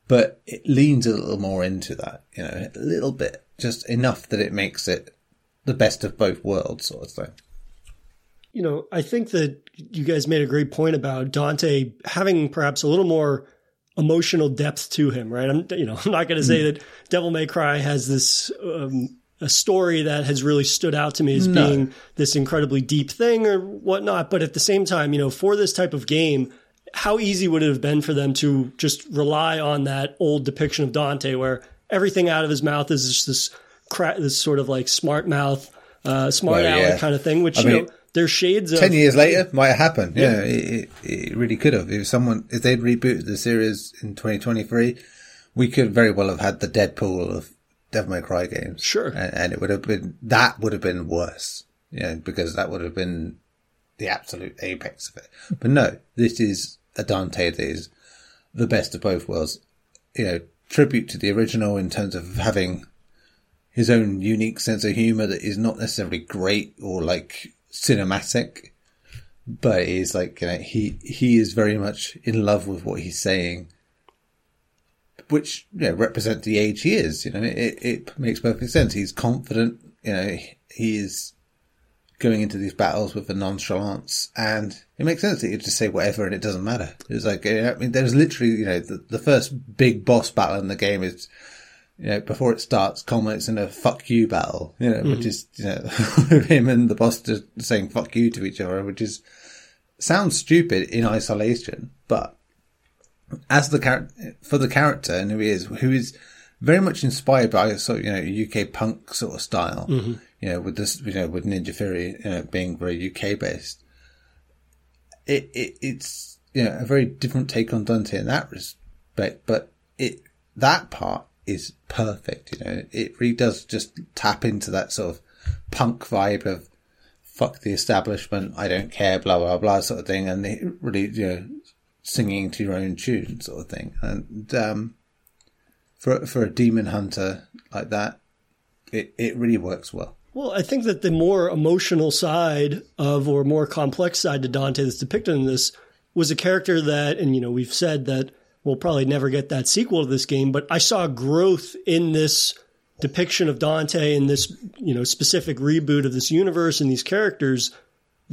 But it leans a little more into that, you know, a little bit. Just enough that it makes it the best of both worlds, sort of thing. You know, I think that you guys made a great point about Dante having perhaps a little more emotional depth to him, right? I'm not going to say that Devil May Cry has this a story that has really stood out to me as being this incredibly deep thing or whatnot. But at the same time, you know, for this type of game, how easy would it have been for them to just rely on that old depiction of Dante, where everything out of his mouth is just this sort of like smart mouth, smart aleck kind of thing, which I mean, there's shades of... 10 years later, might have happened. Yeah, it really could have. If they'd rebooted the series in 2023, we could very well have had the Deadpool of Devil May Cry games. Sure. And that would have been worse, you know, because that would have been the absolute apex of it. But no, this is a Dante that is the best of both worlds. You know, tribute to the original in terms of having his own unique sense of humor that is not necessarily great or like... cinematic, but he's like, you know, he is very much in love with what he's saying, which, you know, represents the age he is. You know, it makes perfect sense. He's confident. You know, he is going into these battles with a nonchalance, and it makes sense that you just say whatever and it doesn't matter. It's like, I mean, there's literally, you know, the first big boss battle in the game is, you know, before it starts, culminates in a fuck you battle, you know, which is, you know, him and the boss just saying fuck you to each other, which is, sounds stupid in isolation, but as the character, for the character and who is very much inspired by sort of, you know, UK punk sort of style, you know, with this, you know, with Ninja Theory, you know, being very UK based, it's, you know, a very different take on Dante in that respect, but that part is perfect, you know. It really does just tap into that sort of punk vibe of fuck the establishment, I don't care, blah blah blah sort of thing, and it really, you know, singing to your own tune sort of thing. And for a demon hunter like that, it really works well. Well, I think that the more emotional side of, or more complex side to Dante that's depicted in this, was a character that, and you know, we've said that we'll probably never get that sequel to this game, but I saw growth in this depiction of Dante in this, you know, specific reboot of this universe and these characters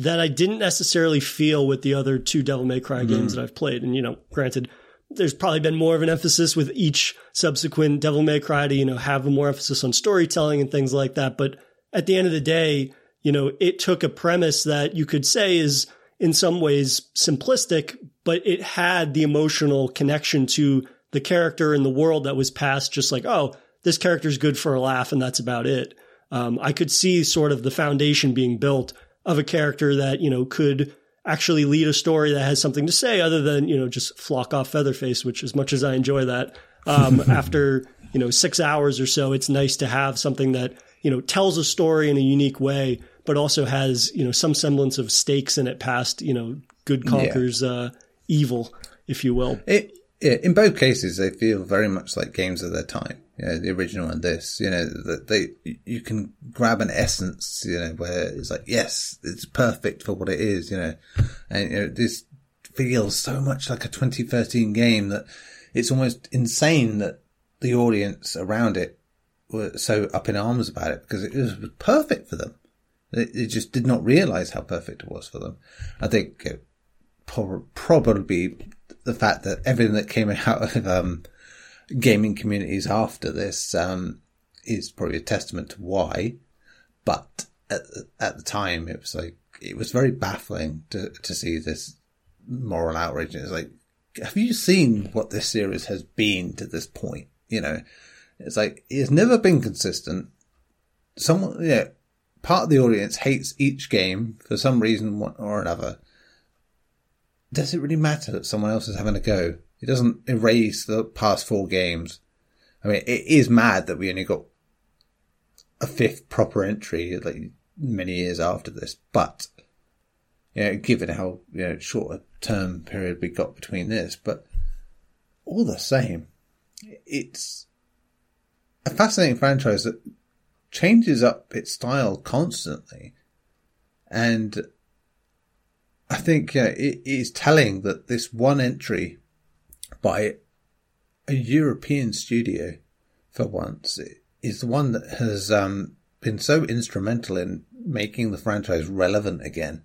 that I didn't necessarily feel with the other two Devil May Cry games that I've played. And, you know, granted, there's probably been more of an emphasis with each subsequent Devil May Cry to, you know, have a more emphasis on storytelling and things like that. But at the end of the day, you know, it took a premise that you could say is in some ways simplistic, but it had the emotional connection to the character and the world that was passed, just like, oh, this character's good for a laugh and that's about it. I could see sort of the foundation being built of a character that, you know, could actually lead a story that has something to say other than, you know, just flock off Featherface, which as much as I enjoy that, after, you know, 6 hours or so, it's nice to have something that, you know, tells a story in a unique way, but also has, you know, some semblance of stakes in it past, you know, good conquers evil, if you will. In both cases, they feel very much like games of their time. You know, the original and this, you know, that you can grab an essence, you know, where it's like, yes, it's perfect for what it is, you know, and you know, this feels so much like a 2013 game that it's almost insane that the audience around it were so up in arms about it because it was perfect for them. They just did not realize how perfect it was for them. I think it probably the fact that everything that came out of gaming communities after this is probably a testament to why. But at the time, it was like, it was very baffling to see this moral outrage. It's like, have you seen what this series has been to this point? You know, it's like, it's never been consistent. Someone, yeah, part of the audience hates each game for some reason or another. Does it really matter that someone else is having a go? It doesn't erase the past four games. I mean, it is mad that we only got a fifth proper entry like many years after this, but you know, given how, you know, short a term period we got between this, but all the same, it's a fascinating franchise that changes up its style constantly, and I think, you know, it is telling that this one entry by a European studio, for once, is the one that has been so instrumental in making the franchise relevant again.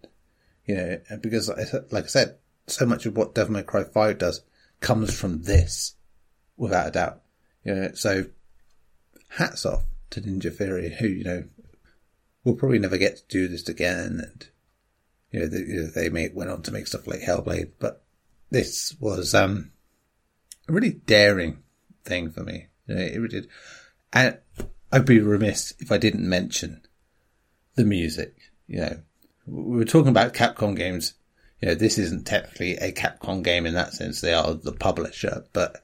You know, because, like I said, so much of what Devil May Cry 5 does comes from this, without a doubt. You know, so hats off to Ninja Theory, who, you know, will probably never get to do this again. And, you know, they went on to make stuff like Hellblade, but this was... a really daring thing for me. You know, it really did. And I'd be remiss if I didn't mention the music. You know, we were talking about Capcom games. You know, this isn't technically a Capcom game in that sense. They are the publisher, but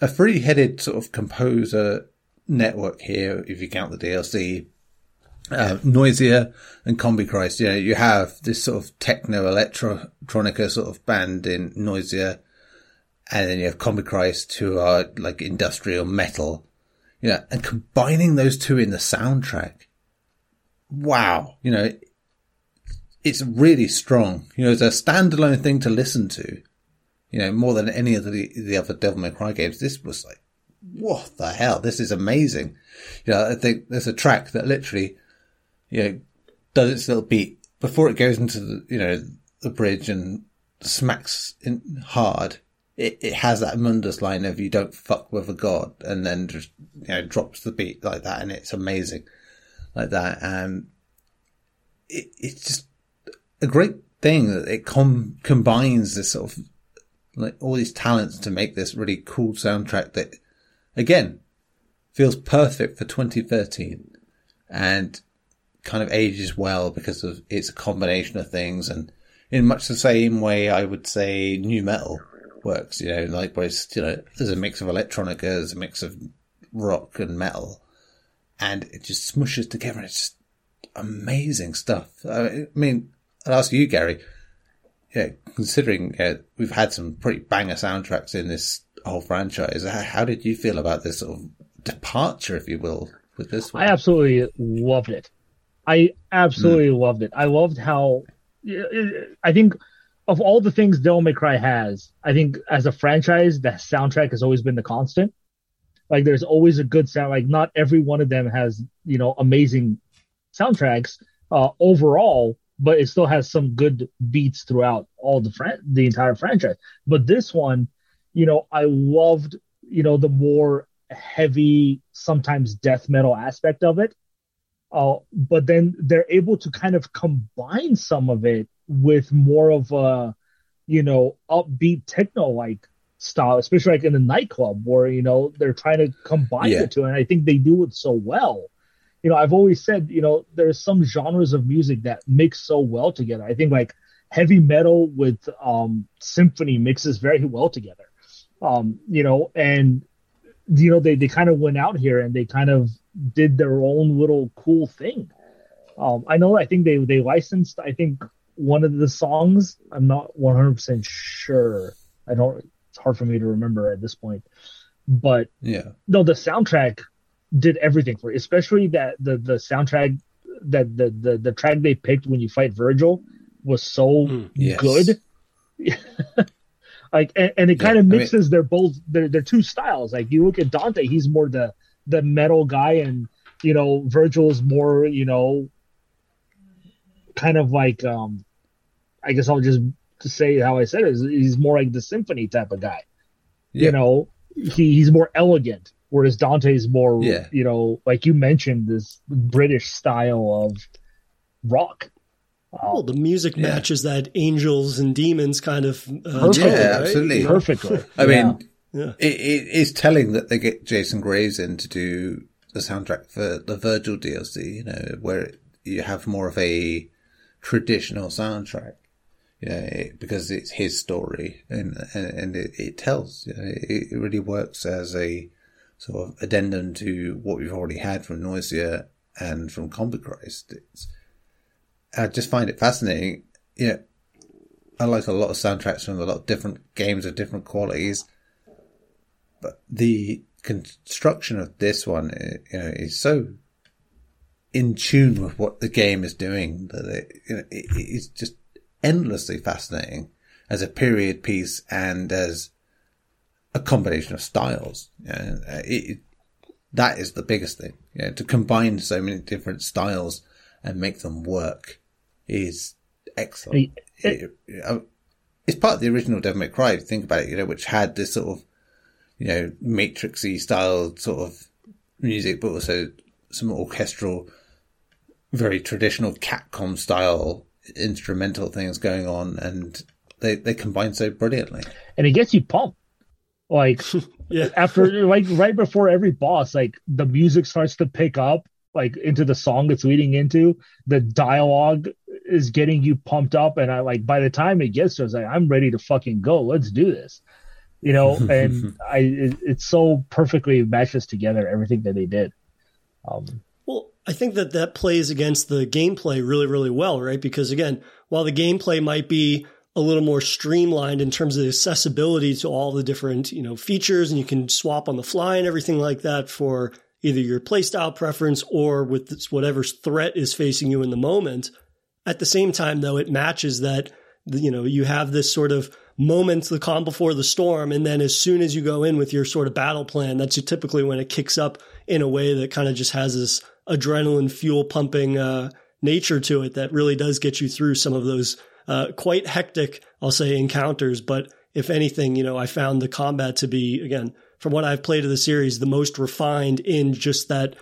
a free-headed sort of composer network here, if you count the DLC, Noisia and Combichrist. You know, you have this sort of techno-electronica sort of band in Noisia, and then you have Combichrist, who are like industrial metal, you know, and combining those two in the soundtrack. Wow. You know, it's really strong. You know, it's a standalone thing to listen to, you know, more than any of the other Devil May Cry games. This was like, what the hell? This is amazing. You know, I think there's a track that literally, you know, does its little beat before it goes into the, you know, the bridge and smacks in hard. It has that Mundus line of "you don't fuck with a god," and then just, you know, drops the beat like that, and it's amazing, like that. And it's just a great thing that it combines this sort of like all these talents to make this really cool soundtrack that, again, feels perfect for 2013 and kind of ages well because of it's a combination of things. And in much the same way, I would say new metal works, you know, likewise, you know, there's a mix of electronica, there's a mix of rock and metal, and it just smushes together. It's just amazing stuff. I mean, I'll ask you, Garri, yeah, considering we've had some pretty banger soundtracks in this whole franchise, how did you feel about this sort of departure, if you will, with this one? I absolutely loved it. I loved how, I think, of all the things Devil May Cry has, I think as a franchise, the soundtrack has always been the constant. Like, there's always a good sound. Like, not every one of them has, you know, amazing soundtracks overall, but it still has some good beats throughout all the entire franchise. But this one, you know, I loved, you know, the more heavy, sometimes death metal aspect of it. But then they're able to kind of combine some of it with more of a, you know, upbeat techno-like style, especially like in a nightclub where, you know, they're trying to combine the two. And I think they do it so well. You know, I've always said, you know, there's some genres of music that mix so well together. I think like heavy metal with symphony mixes very well together. You know, and, you know, they kind of went out here and they kind of did their own little cool thing. I know, I think they licensed, I think, one of the songs. I'm not 100% sure. I don't, it's hard for me to remember at this point. But yeah, no, the soundtrack did everything for it, especially that the soundtrack, that the track they picked when you fight Virgil was so good. Like, and it kind of mixes their two styles. Like, you look at Dante, he's more the metal guy, and, you know, Virgil's more, you know, kind of like, I guess I'll just say how I said it, he's more like the symphony type of guy. You know, he's more elegant, whereas Dante's more, you know, like you mentioned, this British style of rock. Well, the music matches that angels and demons kind of... perfectly, yeah, absolutely. Right? Perfectly. I mean, it's telling that they get Jason Graves in to do the soundtrack for the Virgil DLC, you know, where you have more of a traditional soundtrack, you know, because it's his story and it tells. You know, it really works as a sort of addendum to what we've already had from Noisia and from Combichrist. I just find it fascinating. You know, I like a lot of soundtracks from a lot of different games of different qualities, but the construction of this one, you know, is so in tune with what the game is doing that it's just endlessly fascinating as a period piece and as a combination of styles. You know, that is the biggest thing, you know, to combine so many different styles and make them work is excellent. It's part of the original Devil May Cry, if you think about it, you know, which had this sort of, you know, Matrix-y style sort of music, but also some orchestral, very traditional Capcom style instrumental things going on, and they combine so brilliantly. And it gets you pumped. Like, after, like, right before every boss, like, the music starts to pick up, like, into the song it's leading into. The dialogue is getting you pumped up, and I, like, by the time it gets to us, like, I'm ready to fucking go. Let's do this, you know. And it so perfectly matches together everything that they did. Well, I think that plays against the gameplay really, really well, right? Because again, while the gameplay might be a little more streamlined in terms of the accessibility to all the different, you know, features, and you can swap on the fly and everything like that for either your playstyle preference or with whatever threat is facing you in the moment. At the same time, though, it matches that, you know, you have this sort of moment, the calm before the storm, and then as soon as you go in with your sort of battle plan, that's typically when it kicks up in a way that kind of just has this adrenaline fuel pumping nature to it that really does get you through some of those quite hectic, I'll say, encounters. But if anything, you know, I found the combat to be, again, from what I've played of the series, the most refined in just that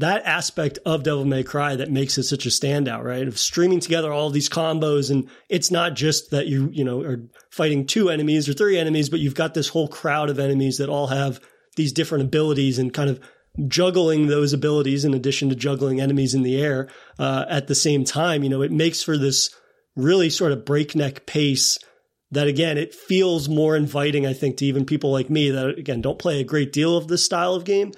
aspect of Devil May Cry that makes it such a standout, right? Of streaming together all these combos, and it's not just that you know, are fighting 2 enemies or 3 enemies, but you've got this whole crowd of enemies that all have these different abilities, and kind of juggling those abilities in addition to juggling enemies in the air at the same time. You know, it makes for this really sort of breakneck pace that, again, it feels more inviting, I think, to even people like me that, again, don't play a great deal of this style of game.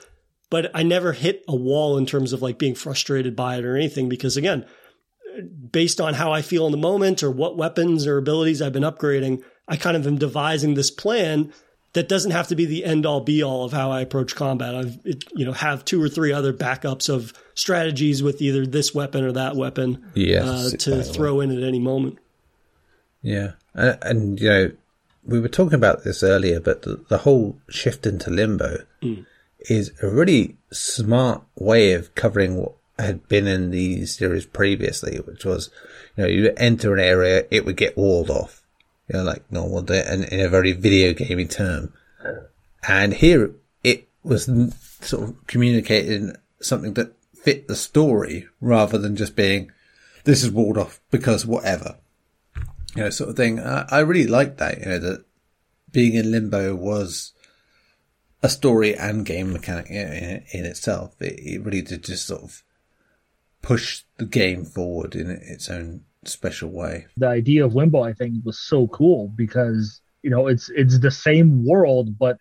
But I never hit a wall in terms of like being frustrated by it or anything, because, again, based on how I feel in the moment or what weapons or abilities I've been upgrading, I kind of am devising this plan that doesn't have to be the end all be all of how I approach combat. I have 2 or 3 other backups of strategies with either this weapon or that weapon to throw in at any moment. Yeah. And, you know, we were talking about this earlier, but the whole shift into limbo is a really smart way of covering what had been in the series previously, which was, you know, you enter an area, it would get walled off, you know, like normal, and in a very video gamey term. And here it was sort of communicating something that fit the story rather than just being, this is walled off because whatever, you know, sort of thing. I really liked that, you know, that being in limbo was a story and game mechanic in itself. It really did just sort of push the game forward in its own special way. The idea of limbo, I think, was so cool because, you know, it's the same world, but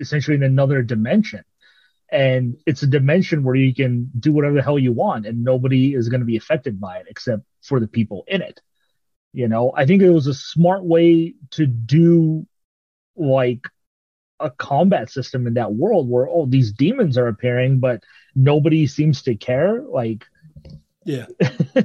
essentially in another dimension. And it's a dimension where you can do whatever the hell you want and nobody is going to be affected by it except for the people in it. You know, I think it was a smart way to do like a combat system in that world where all these demons are appearing, but nobody seems to care. Like, yeah,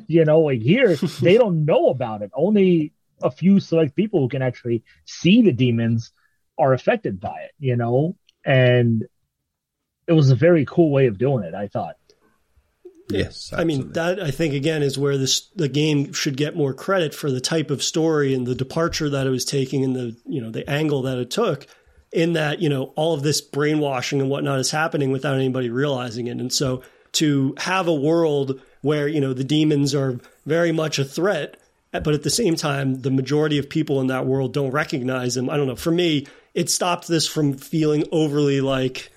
you know, like here, they don't know about it. Only a few select people who can actually see the demons are affected by it, you know? And it was a very cool way of doing it, I thought. Yes. Absolutely. I mean, that I think again is where the game should get more credit for the type of story and the departure that it was taking and the, you know, the angle that it took in that, you know, all of this brainwashing and whatnot is happening without anybody realizing it. And so to have a world where, you know, the demons are very much a threat, but at the same time, the majority of people in that world don't recognize them. I don't know. For me, it stopped this from feeling overly like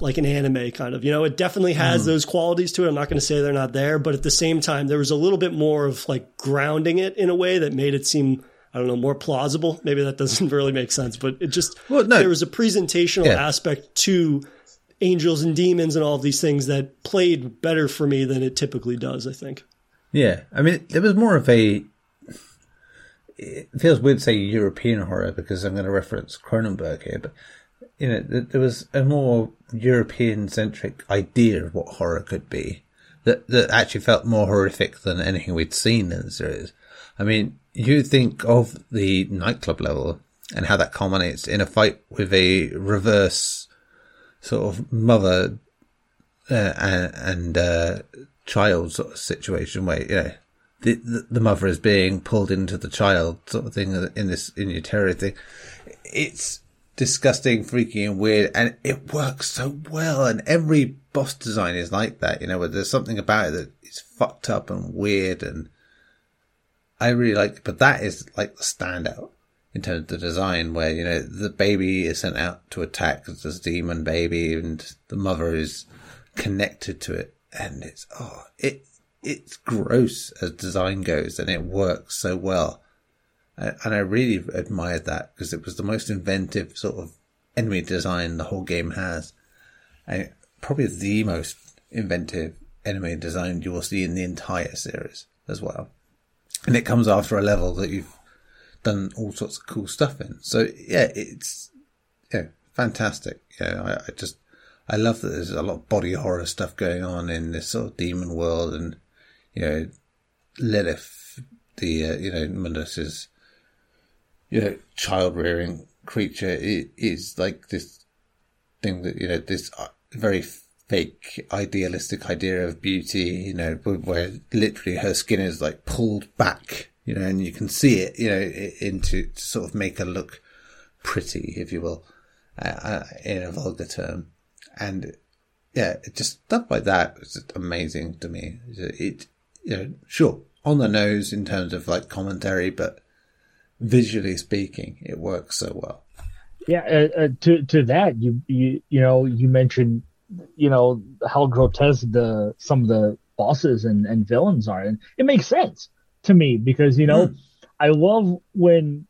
an anime kind of, you know, it definitely has those qualities to it. I'm not going to say they're not there, but at the same time, there was a little bit more of like grounding it in a way that made it seem, I don't know, more plausible. Maybe that doesn't really make sense, but it just, there was a presentational aspect to angels and demons and all of these things that played better for me than it typically does, I think. Yeah. I mean, there was more of a, it feels weird to say European horror because I'm going to reference Cronenberg here, but you know, there was a more European-centric idea of what horror could be that actually felt more horrific than anything we'd seen in the series. I mean, you think of the nightclub level and how that culminates in a fight with a reverse sort of mother and child sort of situation where, you know, the mother is being pulled into the child sort of thing in this in utero thing. It's disgusting, freaky and weird, and it works so well, and every boss design is like that, you know, where there's something about it that is fucked up and weird, and I really like it. But that is like the standout in terms of the design, where, you know, the baby is sent out to attack this demon baby and the mother is connected to it, and it's gross as design goes, and it works so well. And I really admired that because it was the most inventive sort of enemy design the whole game has. And probably the most inventive enemy design you will see in the entire series as well. And it comes after a level that you've done all sorts of cool stuff in. So, yeah, it's fantastic. Yeah, I love that there's a lot of body horror stuff going on in this sort of demon world. And, you know, Lilith, the, you know, Mundus is, you know, child-rearing creature, it is like this thing that, you know, this very fake, idealistic idea of beauty, you know, where literally her skin is like pulled back, you know, and you can see it, you know, into to sort of make her look pretty, if you will, in a vulgar term. And yeah, just stuff like that was just amazing to me. It, you know, sure, on the nose in terms of like commentary, but visually speaking, it works so well. Yeah, to that you know, you mentioned, you know, how grotesque some of the bosses and villains are, and it makes sense to me because, you know, I love when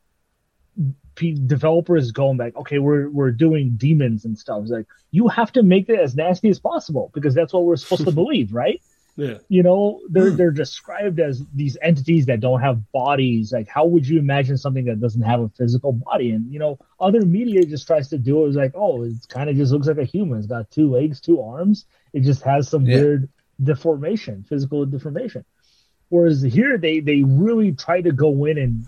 developers going back, okay, we're doing demons and stuff. It's like you have to make it as nasty as possible because that's what we're supposed to believe, right? Yeah. You know, they're described as these entities that don't have bodies. Like, how would you imagine something that doesn't have a physical body? And, you know, other media just tries to do it. It's like, oh, it kind of just looks like a human. It's got two legs, two arms. It just has some weird deformation, physical deformation. Whereas here, they really try to go in and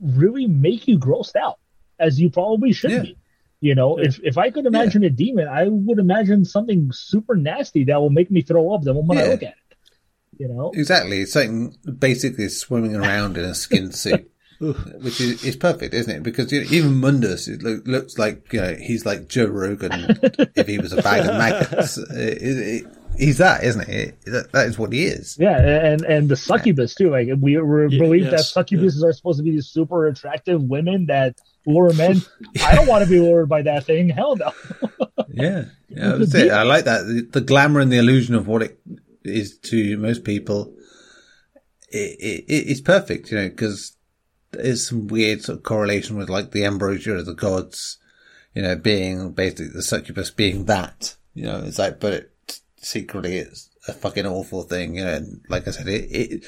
really make you grossed out, as you probably should be. You know, if I could imagine a demon, I would imagine something super nasty that will make me throw up the moment I look at it. you know? Exactly. It's something basically swimming around in a skin suit, which is perfect, isn't it? Because you know, even Mundus looks like, you know, he's like Joe Rogan if he was a bag of maggots. He's that, isn't he? That is what he is. Yeah, and the succubus, too. Like, we believe that succubuses are supposed to be these super attractive women that lure men. I don't want to be lured by that thing. Hell no. yeah, that's it. I like that. The glamour and the illusion of what it is to most people, it's perfect, you know, because there's some weird sort of correlation with, like, the ambrosia of the gods, you know, being basically the succubus being that. You know, it's like, but... Secretly, it's a fucking awful thing, you know. And like I said,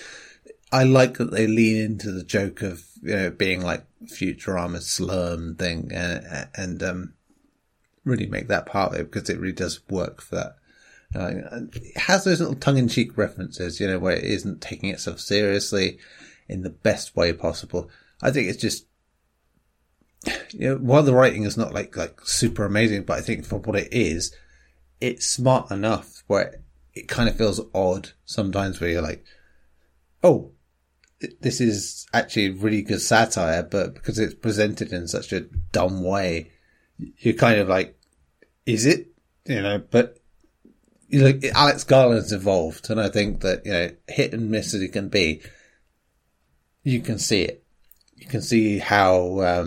I like that they lean into the joke of, you know, being like Futurama Slurm thing, and really make that part of it, because it really does work for that. It has those little tongue-in-cheek references, you know, where it isn't taking itself seriously in the best way possible. I think it's just, you know, while the writing is not like super amazing, but I think for what it is, it's smart enough where it kind of feels odd sometimes, where you're like, oh, this is actually really good satire, but because it's presented in such a dumb way, you're kind of like, is it? You know, but you look, Alex Garland's involved, and I think that, you know, hit and miss as it can be, you can see it. You can see how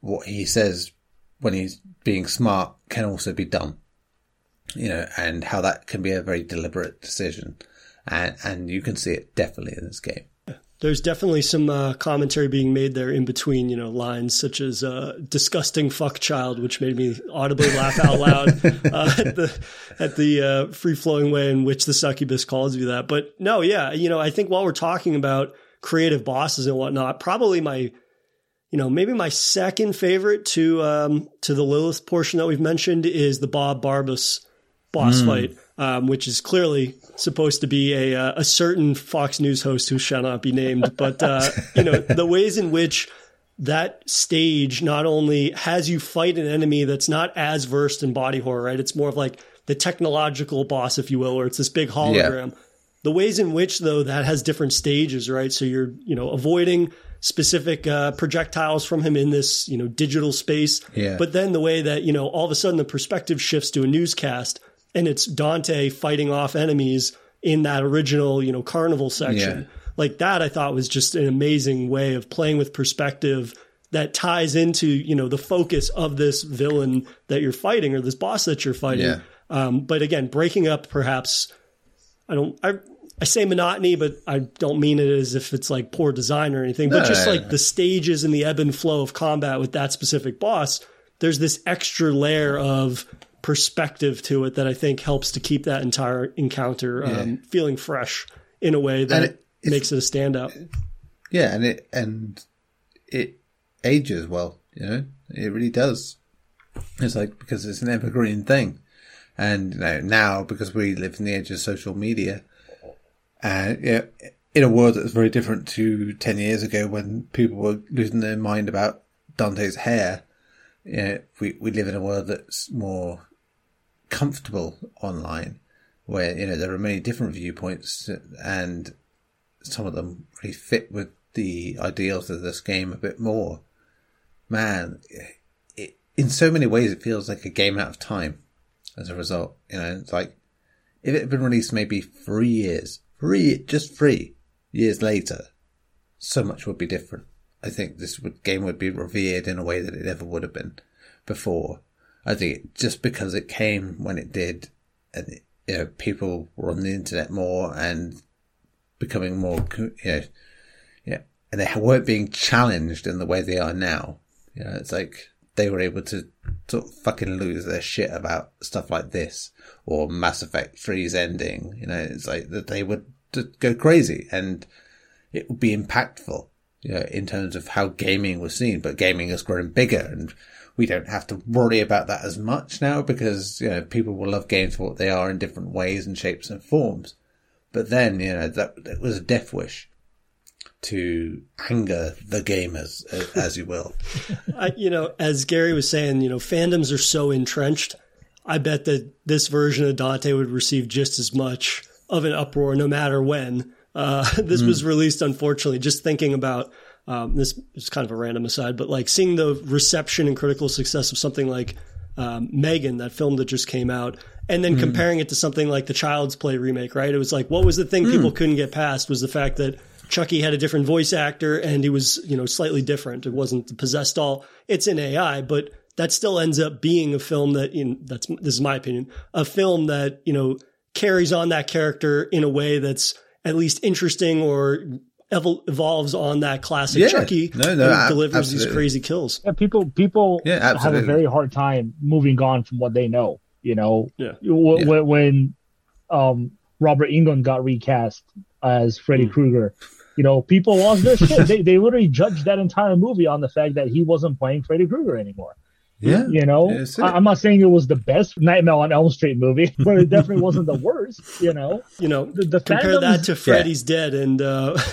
what he says when he's being smart can also be dumb. You know, and how that can be a very deliberate decision. And you can see it definitely in this game. There's definitely some commentary being made there in between, you know, lines such as disgusting fuck child, which made me audibly laugh out loud at the free-flowing way in which the succubus calls you that. But no, yeah, you know, I think while we're talking about creative bosses and whatnot, probably my... You know, maybe my second favorite to the Lilith portion that we've mentioned is the Bob Barbas boss fight, which is clearly supposed to be a certain Fox News host who shall not be named. But, you know, the ways in which that stage not only has you fight an enemy that's not as versed in body horror, right? It's more of like the technological boss, if you will, or it's this big hologram. Yeah. The ways in which, though, that has different stages, right? So you're, you know, avoiding... specific projectiles from him in this, you know, digital space. Yeah. But then the way that, you know, all of a sudden the perspective shifts to a newscast and it's Dante fighting off enemies in that original, you know, carnival section. Yeah. Like that I thought was just an amazing way of playing with perspective that ties into, you know, the focus of this villain that you're fighting or this boss that you're fighting. Yeah. But again, breaking up perhaps, I say monotony, but I don't mean it as if it's like poor design or anything, but the stages and the ebb and flow of combat with that specific boss, there's this extra layer of perspective to it that I think helps to keep that entire encounter feeling fresh in a way that makes it a standout. Yeah, and it ages well, you know, it really does. It's like, because it's an evergreen thing. And you know, now, because we live in the age of social media, you know, in a world that's very different to 10 years ago when people were losing their mind about Dante's hair, you know, we live in a world that's more comfortable online, where, you know, there are many different viewpoints and some of them really fit with the ideals of this game a bit more. Man, in so many ways it feels like a game out of time as a result. You know, it's like if it had been released maybe 3 years... Just 3 years later, so much would be different. I think this game would be revered in a way that it never would have been before. I think just because it came when it did, and it, you know, people were on the internet more and becoming more, you know, and they weren't being challenged in the way they are now. You know, it's like they were able to sort of fucking lose their shit about stuff like this, or Mass Effect 3's ending. You know, it's like that they would go crazy and it would be impactful, you know, in terms of how gaming was seen. But gaming has grown bigger and we don't have to worry about that as much now, because, you know, people will love games for what they are in different ways and shapes and forms. But then, you know, that was a death wish to anger the gamers, as you will. You know, as Garri was saying, you know, fandoms are so entrenched. I bet that this version of Dante would receive just as much of an uproar no matter when. This was released, unfortunately, just thinking about this is kind of a random aside, but like seeing the reception and critical success of something like Megan, that film that just came out, and then comparing it to something like the Child's Play remake, right? It was like, what was the thing people couldn't get past was the fact that Chucky had a different voice actor and he was, you know, slightly different. It wasn't the possessed doll. It's an AI, but that still ends up being a film that, you know, that's, this is my opinion, a film that, you know, carries on that character in a way that's at least interesting or evolves on that classic Chucky and delivers these crazy kills. Yeah, people have a very hard time moving on from what they know, you know. When Robert Englund got recast as Freddy Krueger, you know, people lost their shit. They literally judged that entire movie on the fact that he wasn't playing Freddy Krueger anymore. Yeah, you know, I'm not saying it was the best Nightmare on Elm Street movie, but it definitely wasn't the worst. You know, the compare fandoms, that to Freddy's Dead, and the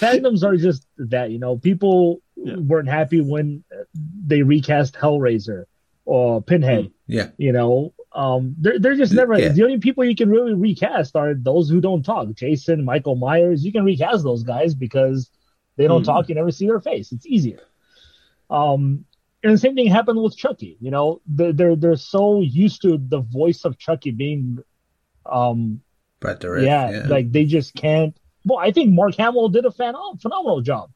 fandoms are just that. You know, people weren't happy when they recast Hellraiser or Pinhead. Yeah, you know, they're just never the only people you can really recast are those who don't talk. Jason, Michael Myers, you can recast those guys because they don't talk. You never see their face. It's easier. And the same thing happened with Chucky. You know, they're so used to the voice of Chucky being, like they just can't. Well, I think Mark Hamill did a phenomenal job.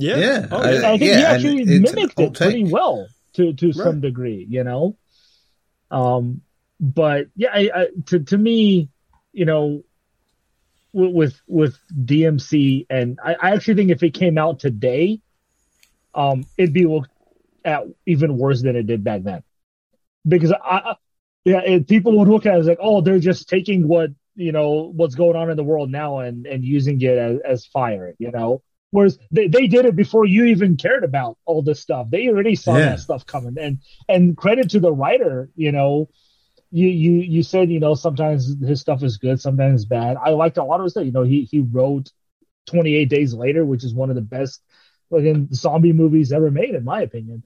I think he actually mimicked it pretty well to some degree. You know, but yeah, I to me, you know, with DMC, and I actually think if it came out today, it'd be looked at even worse than it did back then, because people would look at it as like, oh, they're just taking what, you know, what's going on in the world now and using it as fire, you know. Whereas they did it before you even cared about all this stuff. They already saw that stuff coming, and credit to the writer, you know. You said, you know, sometimes his stuff is good, sometimes bad. I liked a lot of his stuff. You know, he wrote 28 Days Later, which is one of the best fucking zombie movies ever made, in my opinion.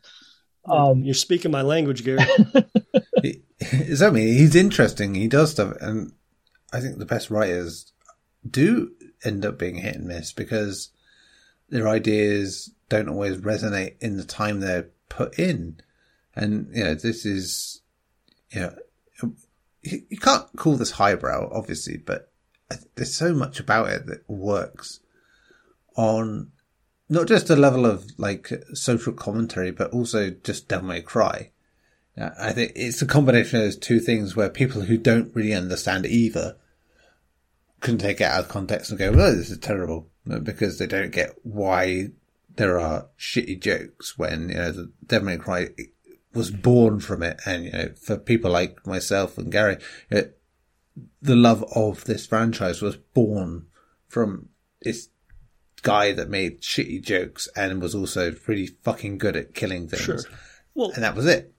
You're speaking my language, Garri. Exactly. He's interesting. He does stuff, and I think the best writers do end up being hit and miss because their ideas don't always resonate in the time they're put in. And you know, this is, you know, you can't call this highbrow, obviously, but there's so much about it that works on. Not just a level of like social commentary, but also just Devil May Cry. I think it's a combination of those two things where people who don't really understand either can take it out of context and go, "Oh, this is terrible," because they don't get why there are shitty jokes when, you know, the Devil May Cry was born from it. And, you know, for people like myself and Garri, the love of this franchise was born from its guy that made shitty jokes and was also pretty fucking good at killing things. Sure. Well, and that was it.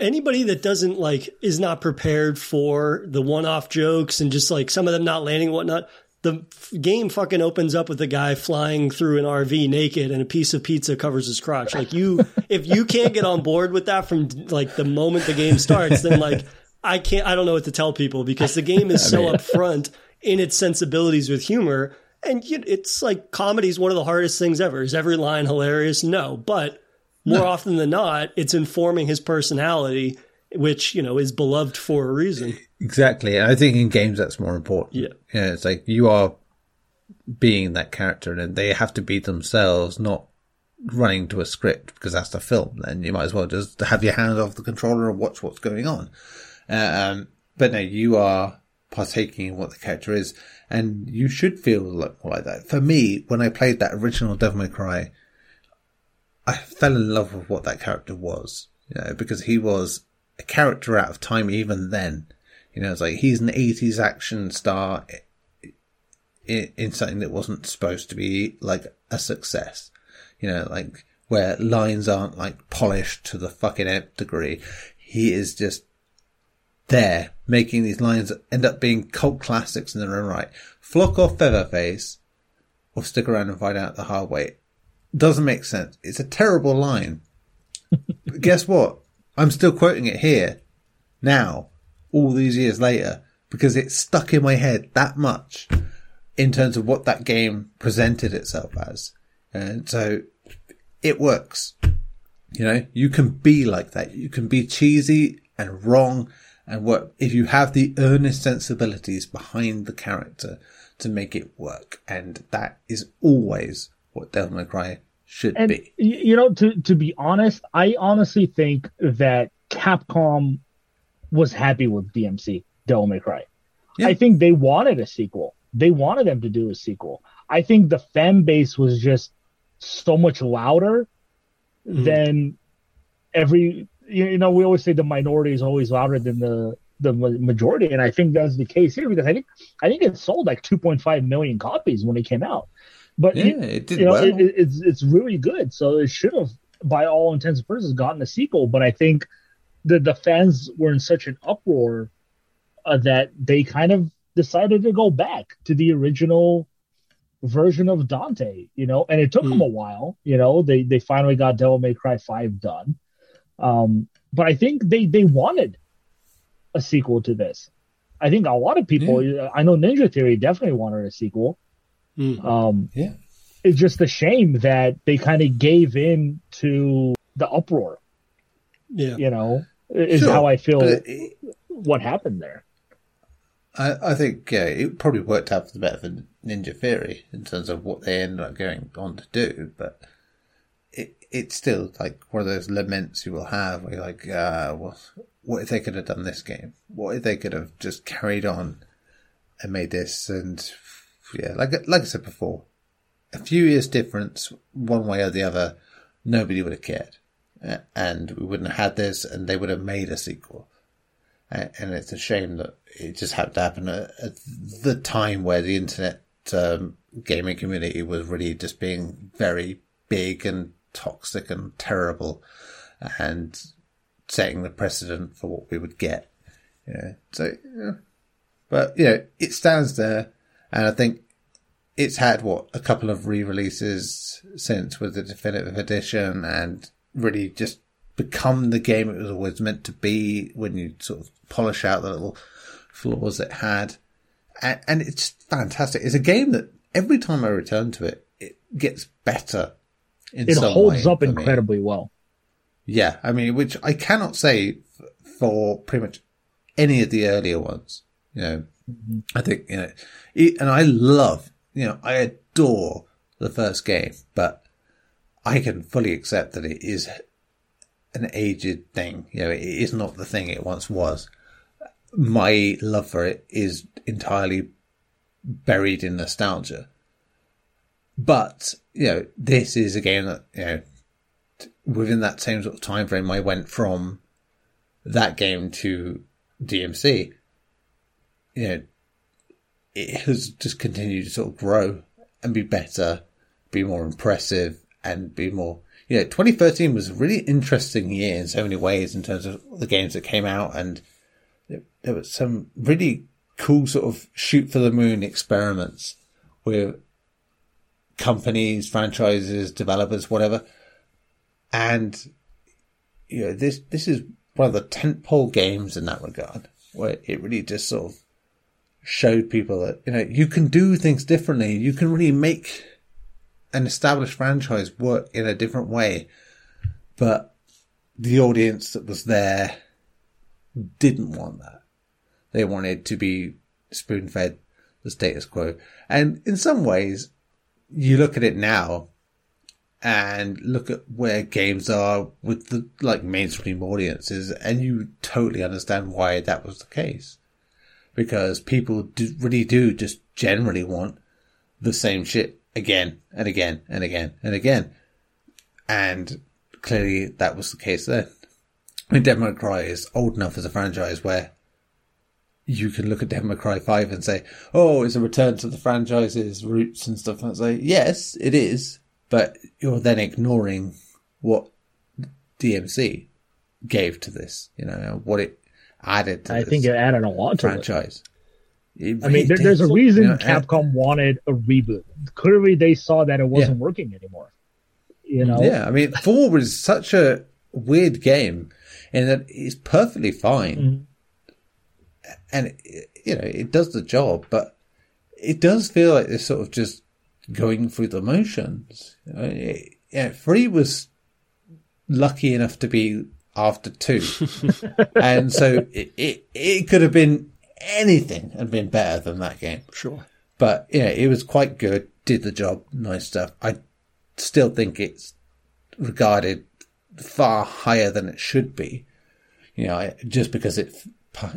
Anybody that doesn't like is not prepared for the one-off jokes and just like some of them not landing and whatnot. The game fucking opens up with a guy flying through an RV naked and a piece of pizza covers his crotch. Like you, if you can't get on board with that from like the moment the game starts, then like I don't know what to tell people, because the game is so upfront in its sensibilities with humor. And it's like comedy is one of the hardest things ever. Is every line hilarious? No. But more often than not, it's informing his personality, which, you know, is beloved for a reason. Exactly. And I think in games that's more important. Yeah. You know, it's like you are being that character and they have to be themselves, not running to a script, because that's the film. Then you might as well just have your hand off the controller and watch what's going on. But no, you are partaking in what the character is, and you should feel like that. For me, when I played that original Devil May Cry, I fell in love with what that character was, you know, because he was a character out of time even then. You know, it's like he's an 80s action star in something that wasn't supposed to be like a success, you know, like where lines aren't like polished to the fucking nth degree. He is just there, making these lines that end up being cult classics in their own right. Flock or Featherface, or stick around and find out the hard way. Doesn't make sense. It's a terrible line. But guess what? I'm still quoting it here, now, all these years later, because it stuck in my head that much in terms of what that game presented itself as. And so it works. You know, you can be like that. You can be cheesy and wrong and work if you have the earnest sensibilities behind the character to make it work. And that is always what Devil May Cry should be. You know, to be honest, I honestly think that Capcom was happy with DMC, Devil May Cry. Yeah. I think they wanted a sequel. They wanted them to do a sequel. I think the fan base was just so much louder than every... You know, we always say the minority is always louder than the majority, and I think that's the case here, because I think it sold like 2.5 million copies when it came out. But yeah, it did well. It's really good, so it should have, by all intents and purposes, gotten a sequel. But I think the fans were in such an uproar that they kind of decided to go back to the original version of Dante, you know, and it took them a while. You know, they finally got Devil May Cry 5 done. But I think they wanted a sequel to this. I think a lot of people, I know Ninja Theory definitely wanted a sequel. It's just a shame that they kind of gave in to the uproar. Yeah, you know, is how I feel what happened there. I think it probably worked out for the better for Ninja Theory in terms of what they ended up going on to do, but it's still like one of those laments you will have where you're like, well, what if they could have done this game? What if they could have just carried on and made this? And yeah, like I said before, a few years difference one way or the other, nobody would have cared. And we wouldn't have had this, and they would have made a sequel. And it's a shame that it just had to happen at the time where the internet gaming community was really just being very big and toxic and terrible and setting the precedent for what we would get. Yeah. So, yeah. But, you know, it stands there. And I think it's had, a couple of re-releases since with the Definitive Edition, and really just become the game it was always meant to be when you sort of polish out the little flaws it had. And it's fantastic. It's a game that every time I return to it, it gets better. It holds up incredibly well. Yeah, I mean, which I cannot say for pretty much any of the earlier ones. You know, I think, you know, and I love, you know, I adore the first game, but I can fully accept that it is an aged thing. You know, it is not the thing it once was. My love for it is entirely buried in nostalgia. But, you know, this is a game that, you know, within that same sort of time frame, I went from that game to DMC. You know, it has just continued to sort of grow and be better, be more impressive, and be more... You know, 2013 was a really interesting year in so many ways in terms of the games that came out, and there was some really cool sort of shoot-for-the-moon experiments with companies, franchises, developers, whatever. And, you know, this is one of the tentpole games in that regard, where it really just sort of showed people that, you know, you can do things differently. You can really make an established franchise work in a different way. But the audience that was there didn't want that. They wanted to be spoon-fed the status quo. And in some ways, you look at it now and look at where games are with the like mainstream audiences, and you totally understand why that was the case, because people really do just generally want the same shit again and again and again and again. And clearly that was the case then. I mean, Devil May Cry is old enough as a franchise where you can look at Devil May Cry 5 and say, oh, it's a return to the franchise's roots and stuff. And say, yes, it is. But you're then ignoring what DMC gave to this, you know, what it added to this. I think it added a lot to franchise. It really there's a reason, you know, Capcom wanted a reboot. Clearly, they saw that it wasn't working anymore. You know? Yeah, I mean, 4 was such a weird game in that it's perfectly fine. and you know, it does the job, but it does feel like they're sort of just going through the motions. Yeah, 3 was lucky enough to be after 2, and so it could have been anything and been better than that game. Sure, but yeah, it was quite good. Did the job, nice stuff. I still think it's regarded far higher than it should be. You know, just because it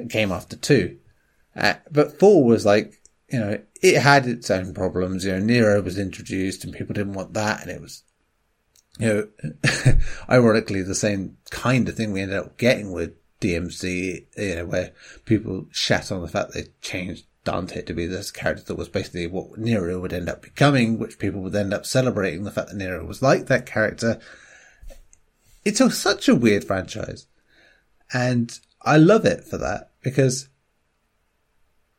came after 2, but 4 was like, you know, it had its own problems. You know, Nero was introduced and people didn't want that, and it was, you know, ironically the same kind of thing we ended up getting with DMC, you know, where people shat on the fact they changed Dante to be this character that was basically what Nero would end up becoming, which people would end up celebrating the fact that Nero was like that character. It's such a weird franchise, and I love it for that, because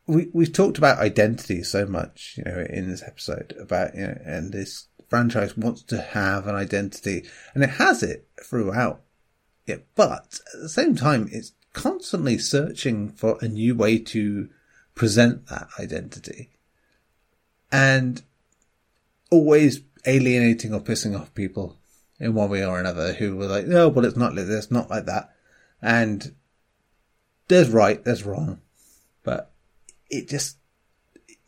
we've talked about identity so much, you know, in this episode about, you know, and this franchise wants to have an identity, and it has it throughout. Yeah, but at the same time, it's constantly searching for a new way to present that identity, and always alienating or pissing off people in one way or another who were like, no, well, it's not like this, not like that. And there's right, there's wrong, but it's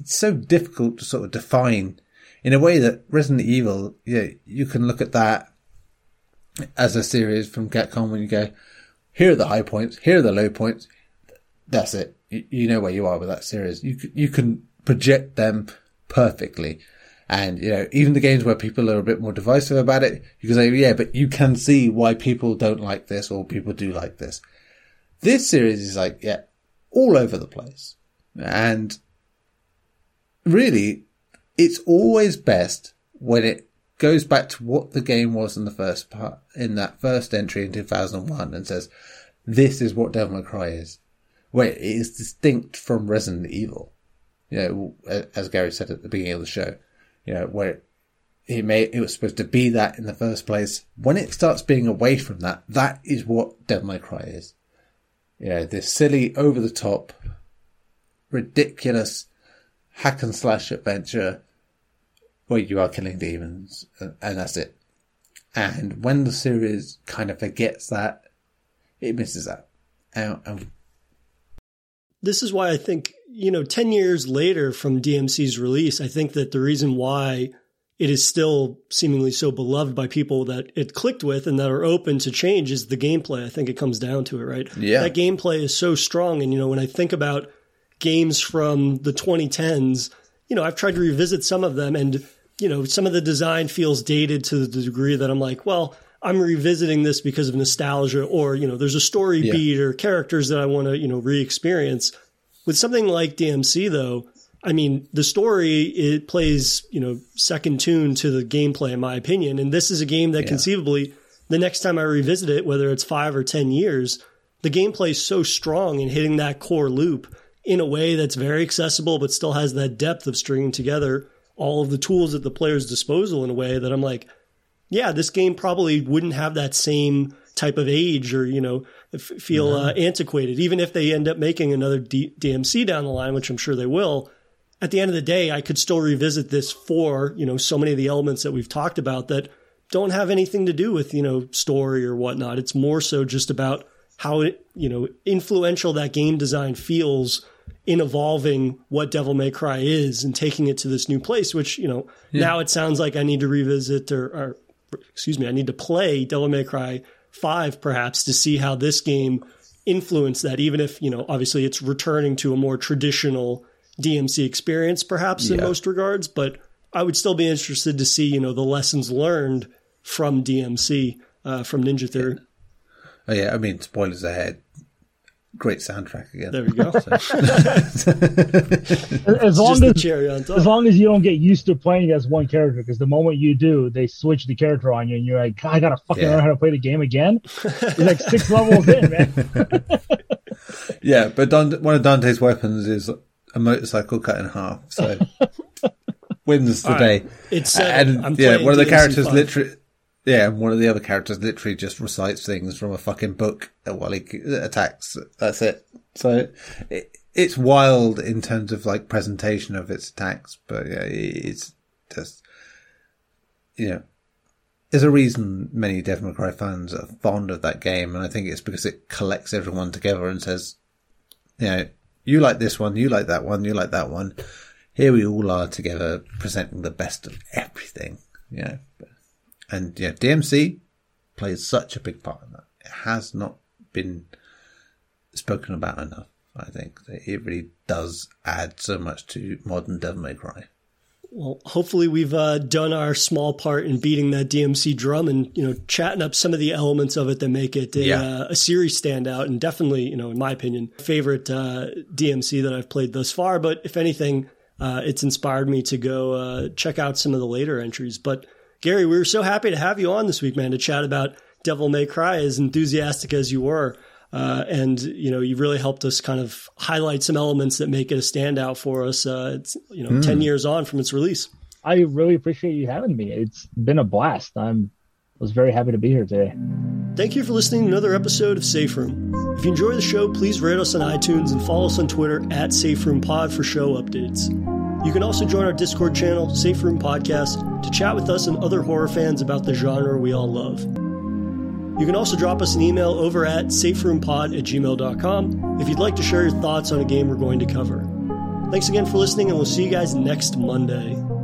so difficult to sort of define in a way that Resident Evil, yeah, you can look at that as a series from Capcom when you go, here are the high points, here are the low points. That's it. You know where you are with that series. You can project them perfectly. And, you know, even the games where people are a bit more divisive about it, you can say, yeah, but you can see why people don't like this or people do like this. This series is like, yeah, all over the place. And really, it's always best when it goes back to what the game was in the first part, in that first entry in 2001, and says, this is what Devil May Cry is. Where it is distinct from Resident Evil. You know, as Garri said at the beginning of the show, you know, where it was supposed to be that in the first place. When it starts being away from that, that is what Devil May Cry is. You know, this silly, over-the-top, ridiculous hack-and-slash adventure where you are killing demons, and that's it. And when the series kind of forgets that, it misses that. And this is why I think, you know, 10 years later from DMC's release, I think that the reason why it is still seemingly so beloved by people that it clicked with and that are open to change is the gameplay. I think it comes down to it, right? Yeah. That gameplay is so strong. And, you know, when I think about games from the 2010s, you know, I've tried to revisit some of them, and, you know, some of the design feels dated to the degree that I'm like, well, I'm revisiting this because of nostalgia, or, you know, there's a story beat or characters that I want to, you know, re-experience. With something like DMC, though, I mean, the story, it plays, you know, second tune to the gameplay, in my opinion. And this is a game that conceivably, the next time I revisit it, whether it's 5 or 10 years, the gameplay is so strong in hitting that core loop in a way that's very accessible, but still has that depth of stringing together all of the tools at the player's disposal in a way that I'm like, yeah, this game probably wouldn't have that same type of age or, you know, feel antiquated. Even if they end up making another DMC down the line, which I'm sure they will, at the end of the day, I could still revisit this for, you know, so many of the elements that we've talked about that don't have anything to do with, you know, story or whatnot. It's more so just about how, you know, influential that game design feels in evolving what Devil May Cry is and taking it to this new place, which, you know, now it sounds like I need to revisit I need to play Devil May Cry 5 perhaps to see how this game influenced that, even if, you know, obviously it's returning to a more traditional DMC experience perhaps in most regards, but I would still be interested to see, you know, the lessons learned from DMC, from Ninja Theory. Yeah. Oh yeah, I mean, spoilers ahead. Great soundtrack again. There we go. As long as you don't get used to playing as one character, because the moment you do, they switch the character on you, and you're like, God, I gotta fucking learn how to play the game again. It's like 6 levels in, man. Yeah, but one of Dante's weapons is a motorcycle cut in half, so wins the day. It's one of the other characters literally just recites things from a fucking book while he attacks. That's it. So it's wild in terms of like presentation of its attacks, but yeah, it's just, you know, there's a reason many Devil May Cry fans are fond of that game, and I think it's because it collects everyone together and says, you know, you like this one, you like that one, you like that one. Here we all are together presenting the best of everything, you know. And yeah, DMC plays such a big part in that. It has not been spoken about enough, I think. It really does add so much to modern Devil May Cry. Well, hopefully we've done our small part in beating that DMC drum and, you know, chatting up some of the elements of it that make it a series standout, and definitely, you know, in my opinion, favorite DMC that I've played thus far. But if anything, it's inspired me to go check out some of the later entries. But Garri, we were so happy to have you on this week, man, to chat about Devil May Cry, as enthusiastic as you were. And, you know, you really helped us kind of highlight some elements that make it a standout for us. It's, you know, 10 years on from its release. I really appreciate you having me. It's been a blast. I was very happy to be here today. Thank you for listening to another episode of Safe Room. If you enjoy the show, please rate us on iTunes and follow us on Twitter at SaferoomPod for show updates. You can also join our Discord channel, Safe Room Podcast, to chat with us and other horror fans about the genre we all love. You can also drop us an email over at saferoompod@gmail.com if you'd like to share your thoughts on a game we're going to cover. Thanks again for listening, and we'll see you guys next Monday.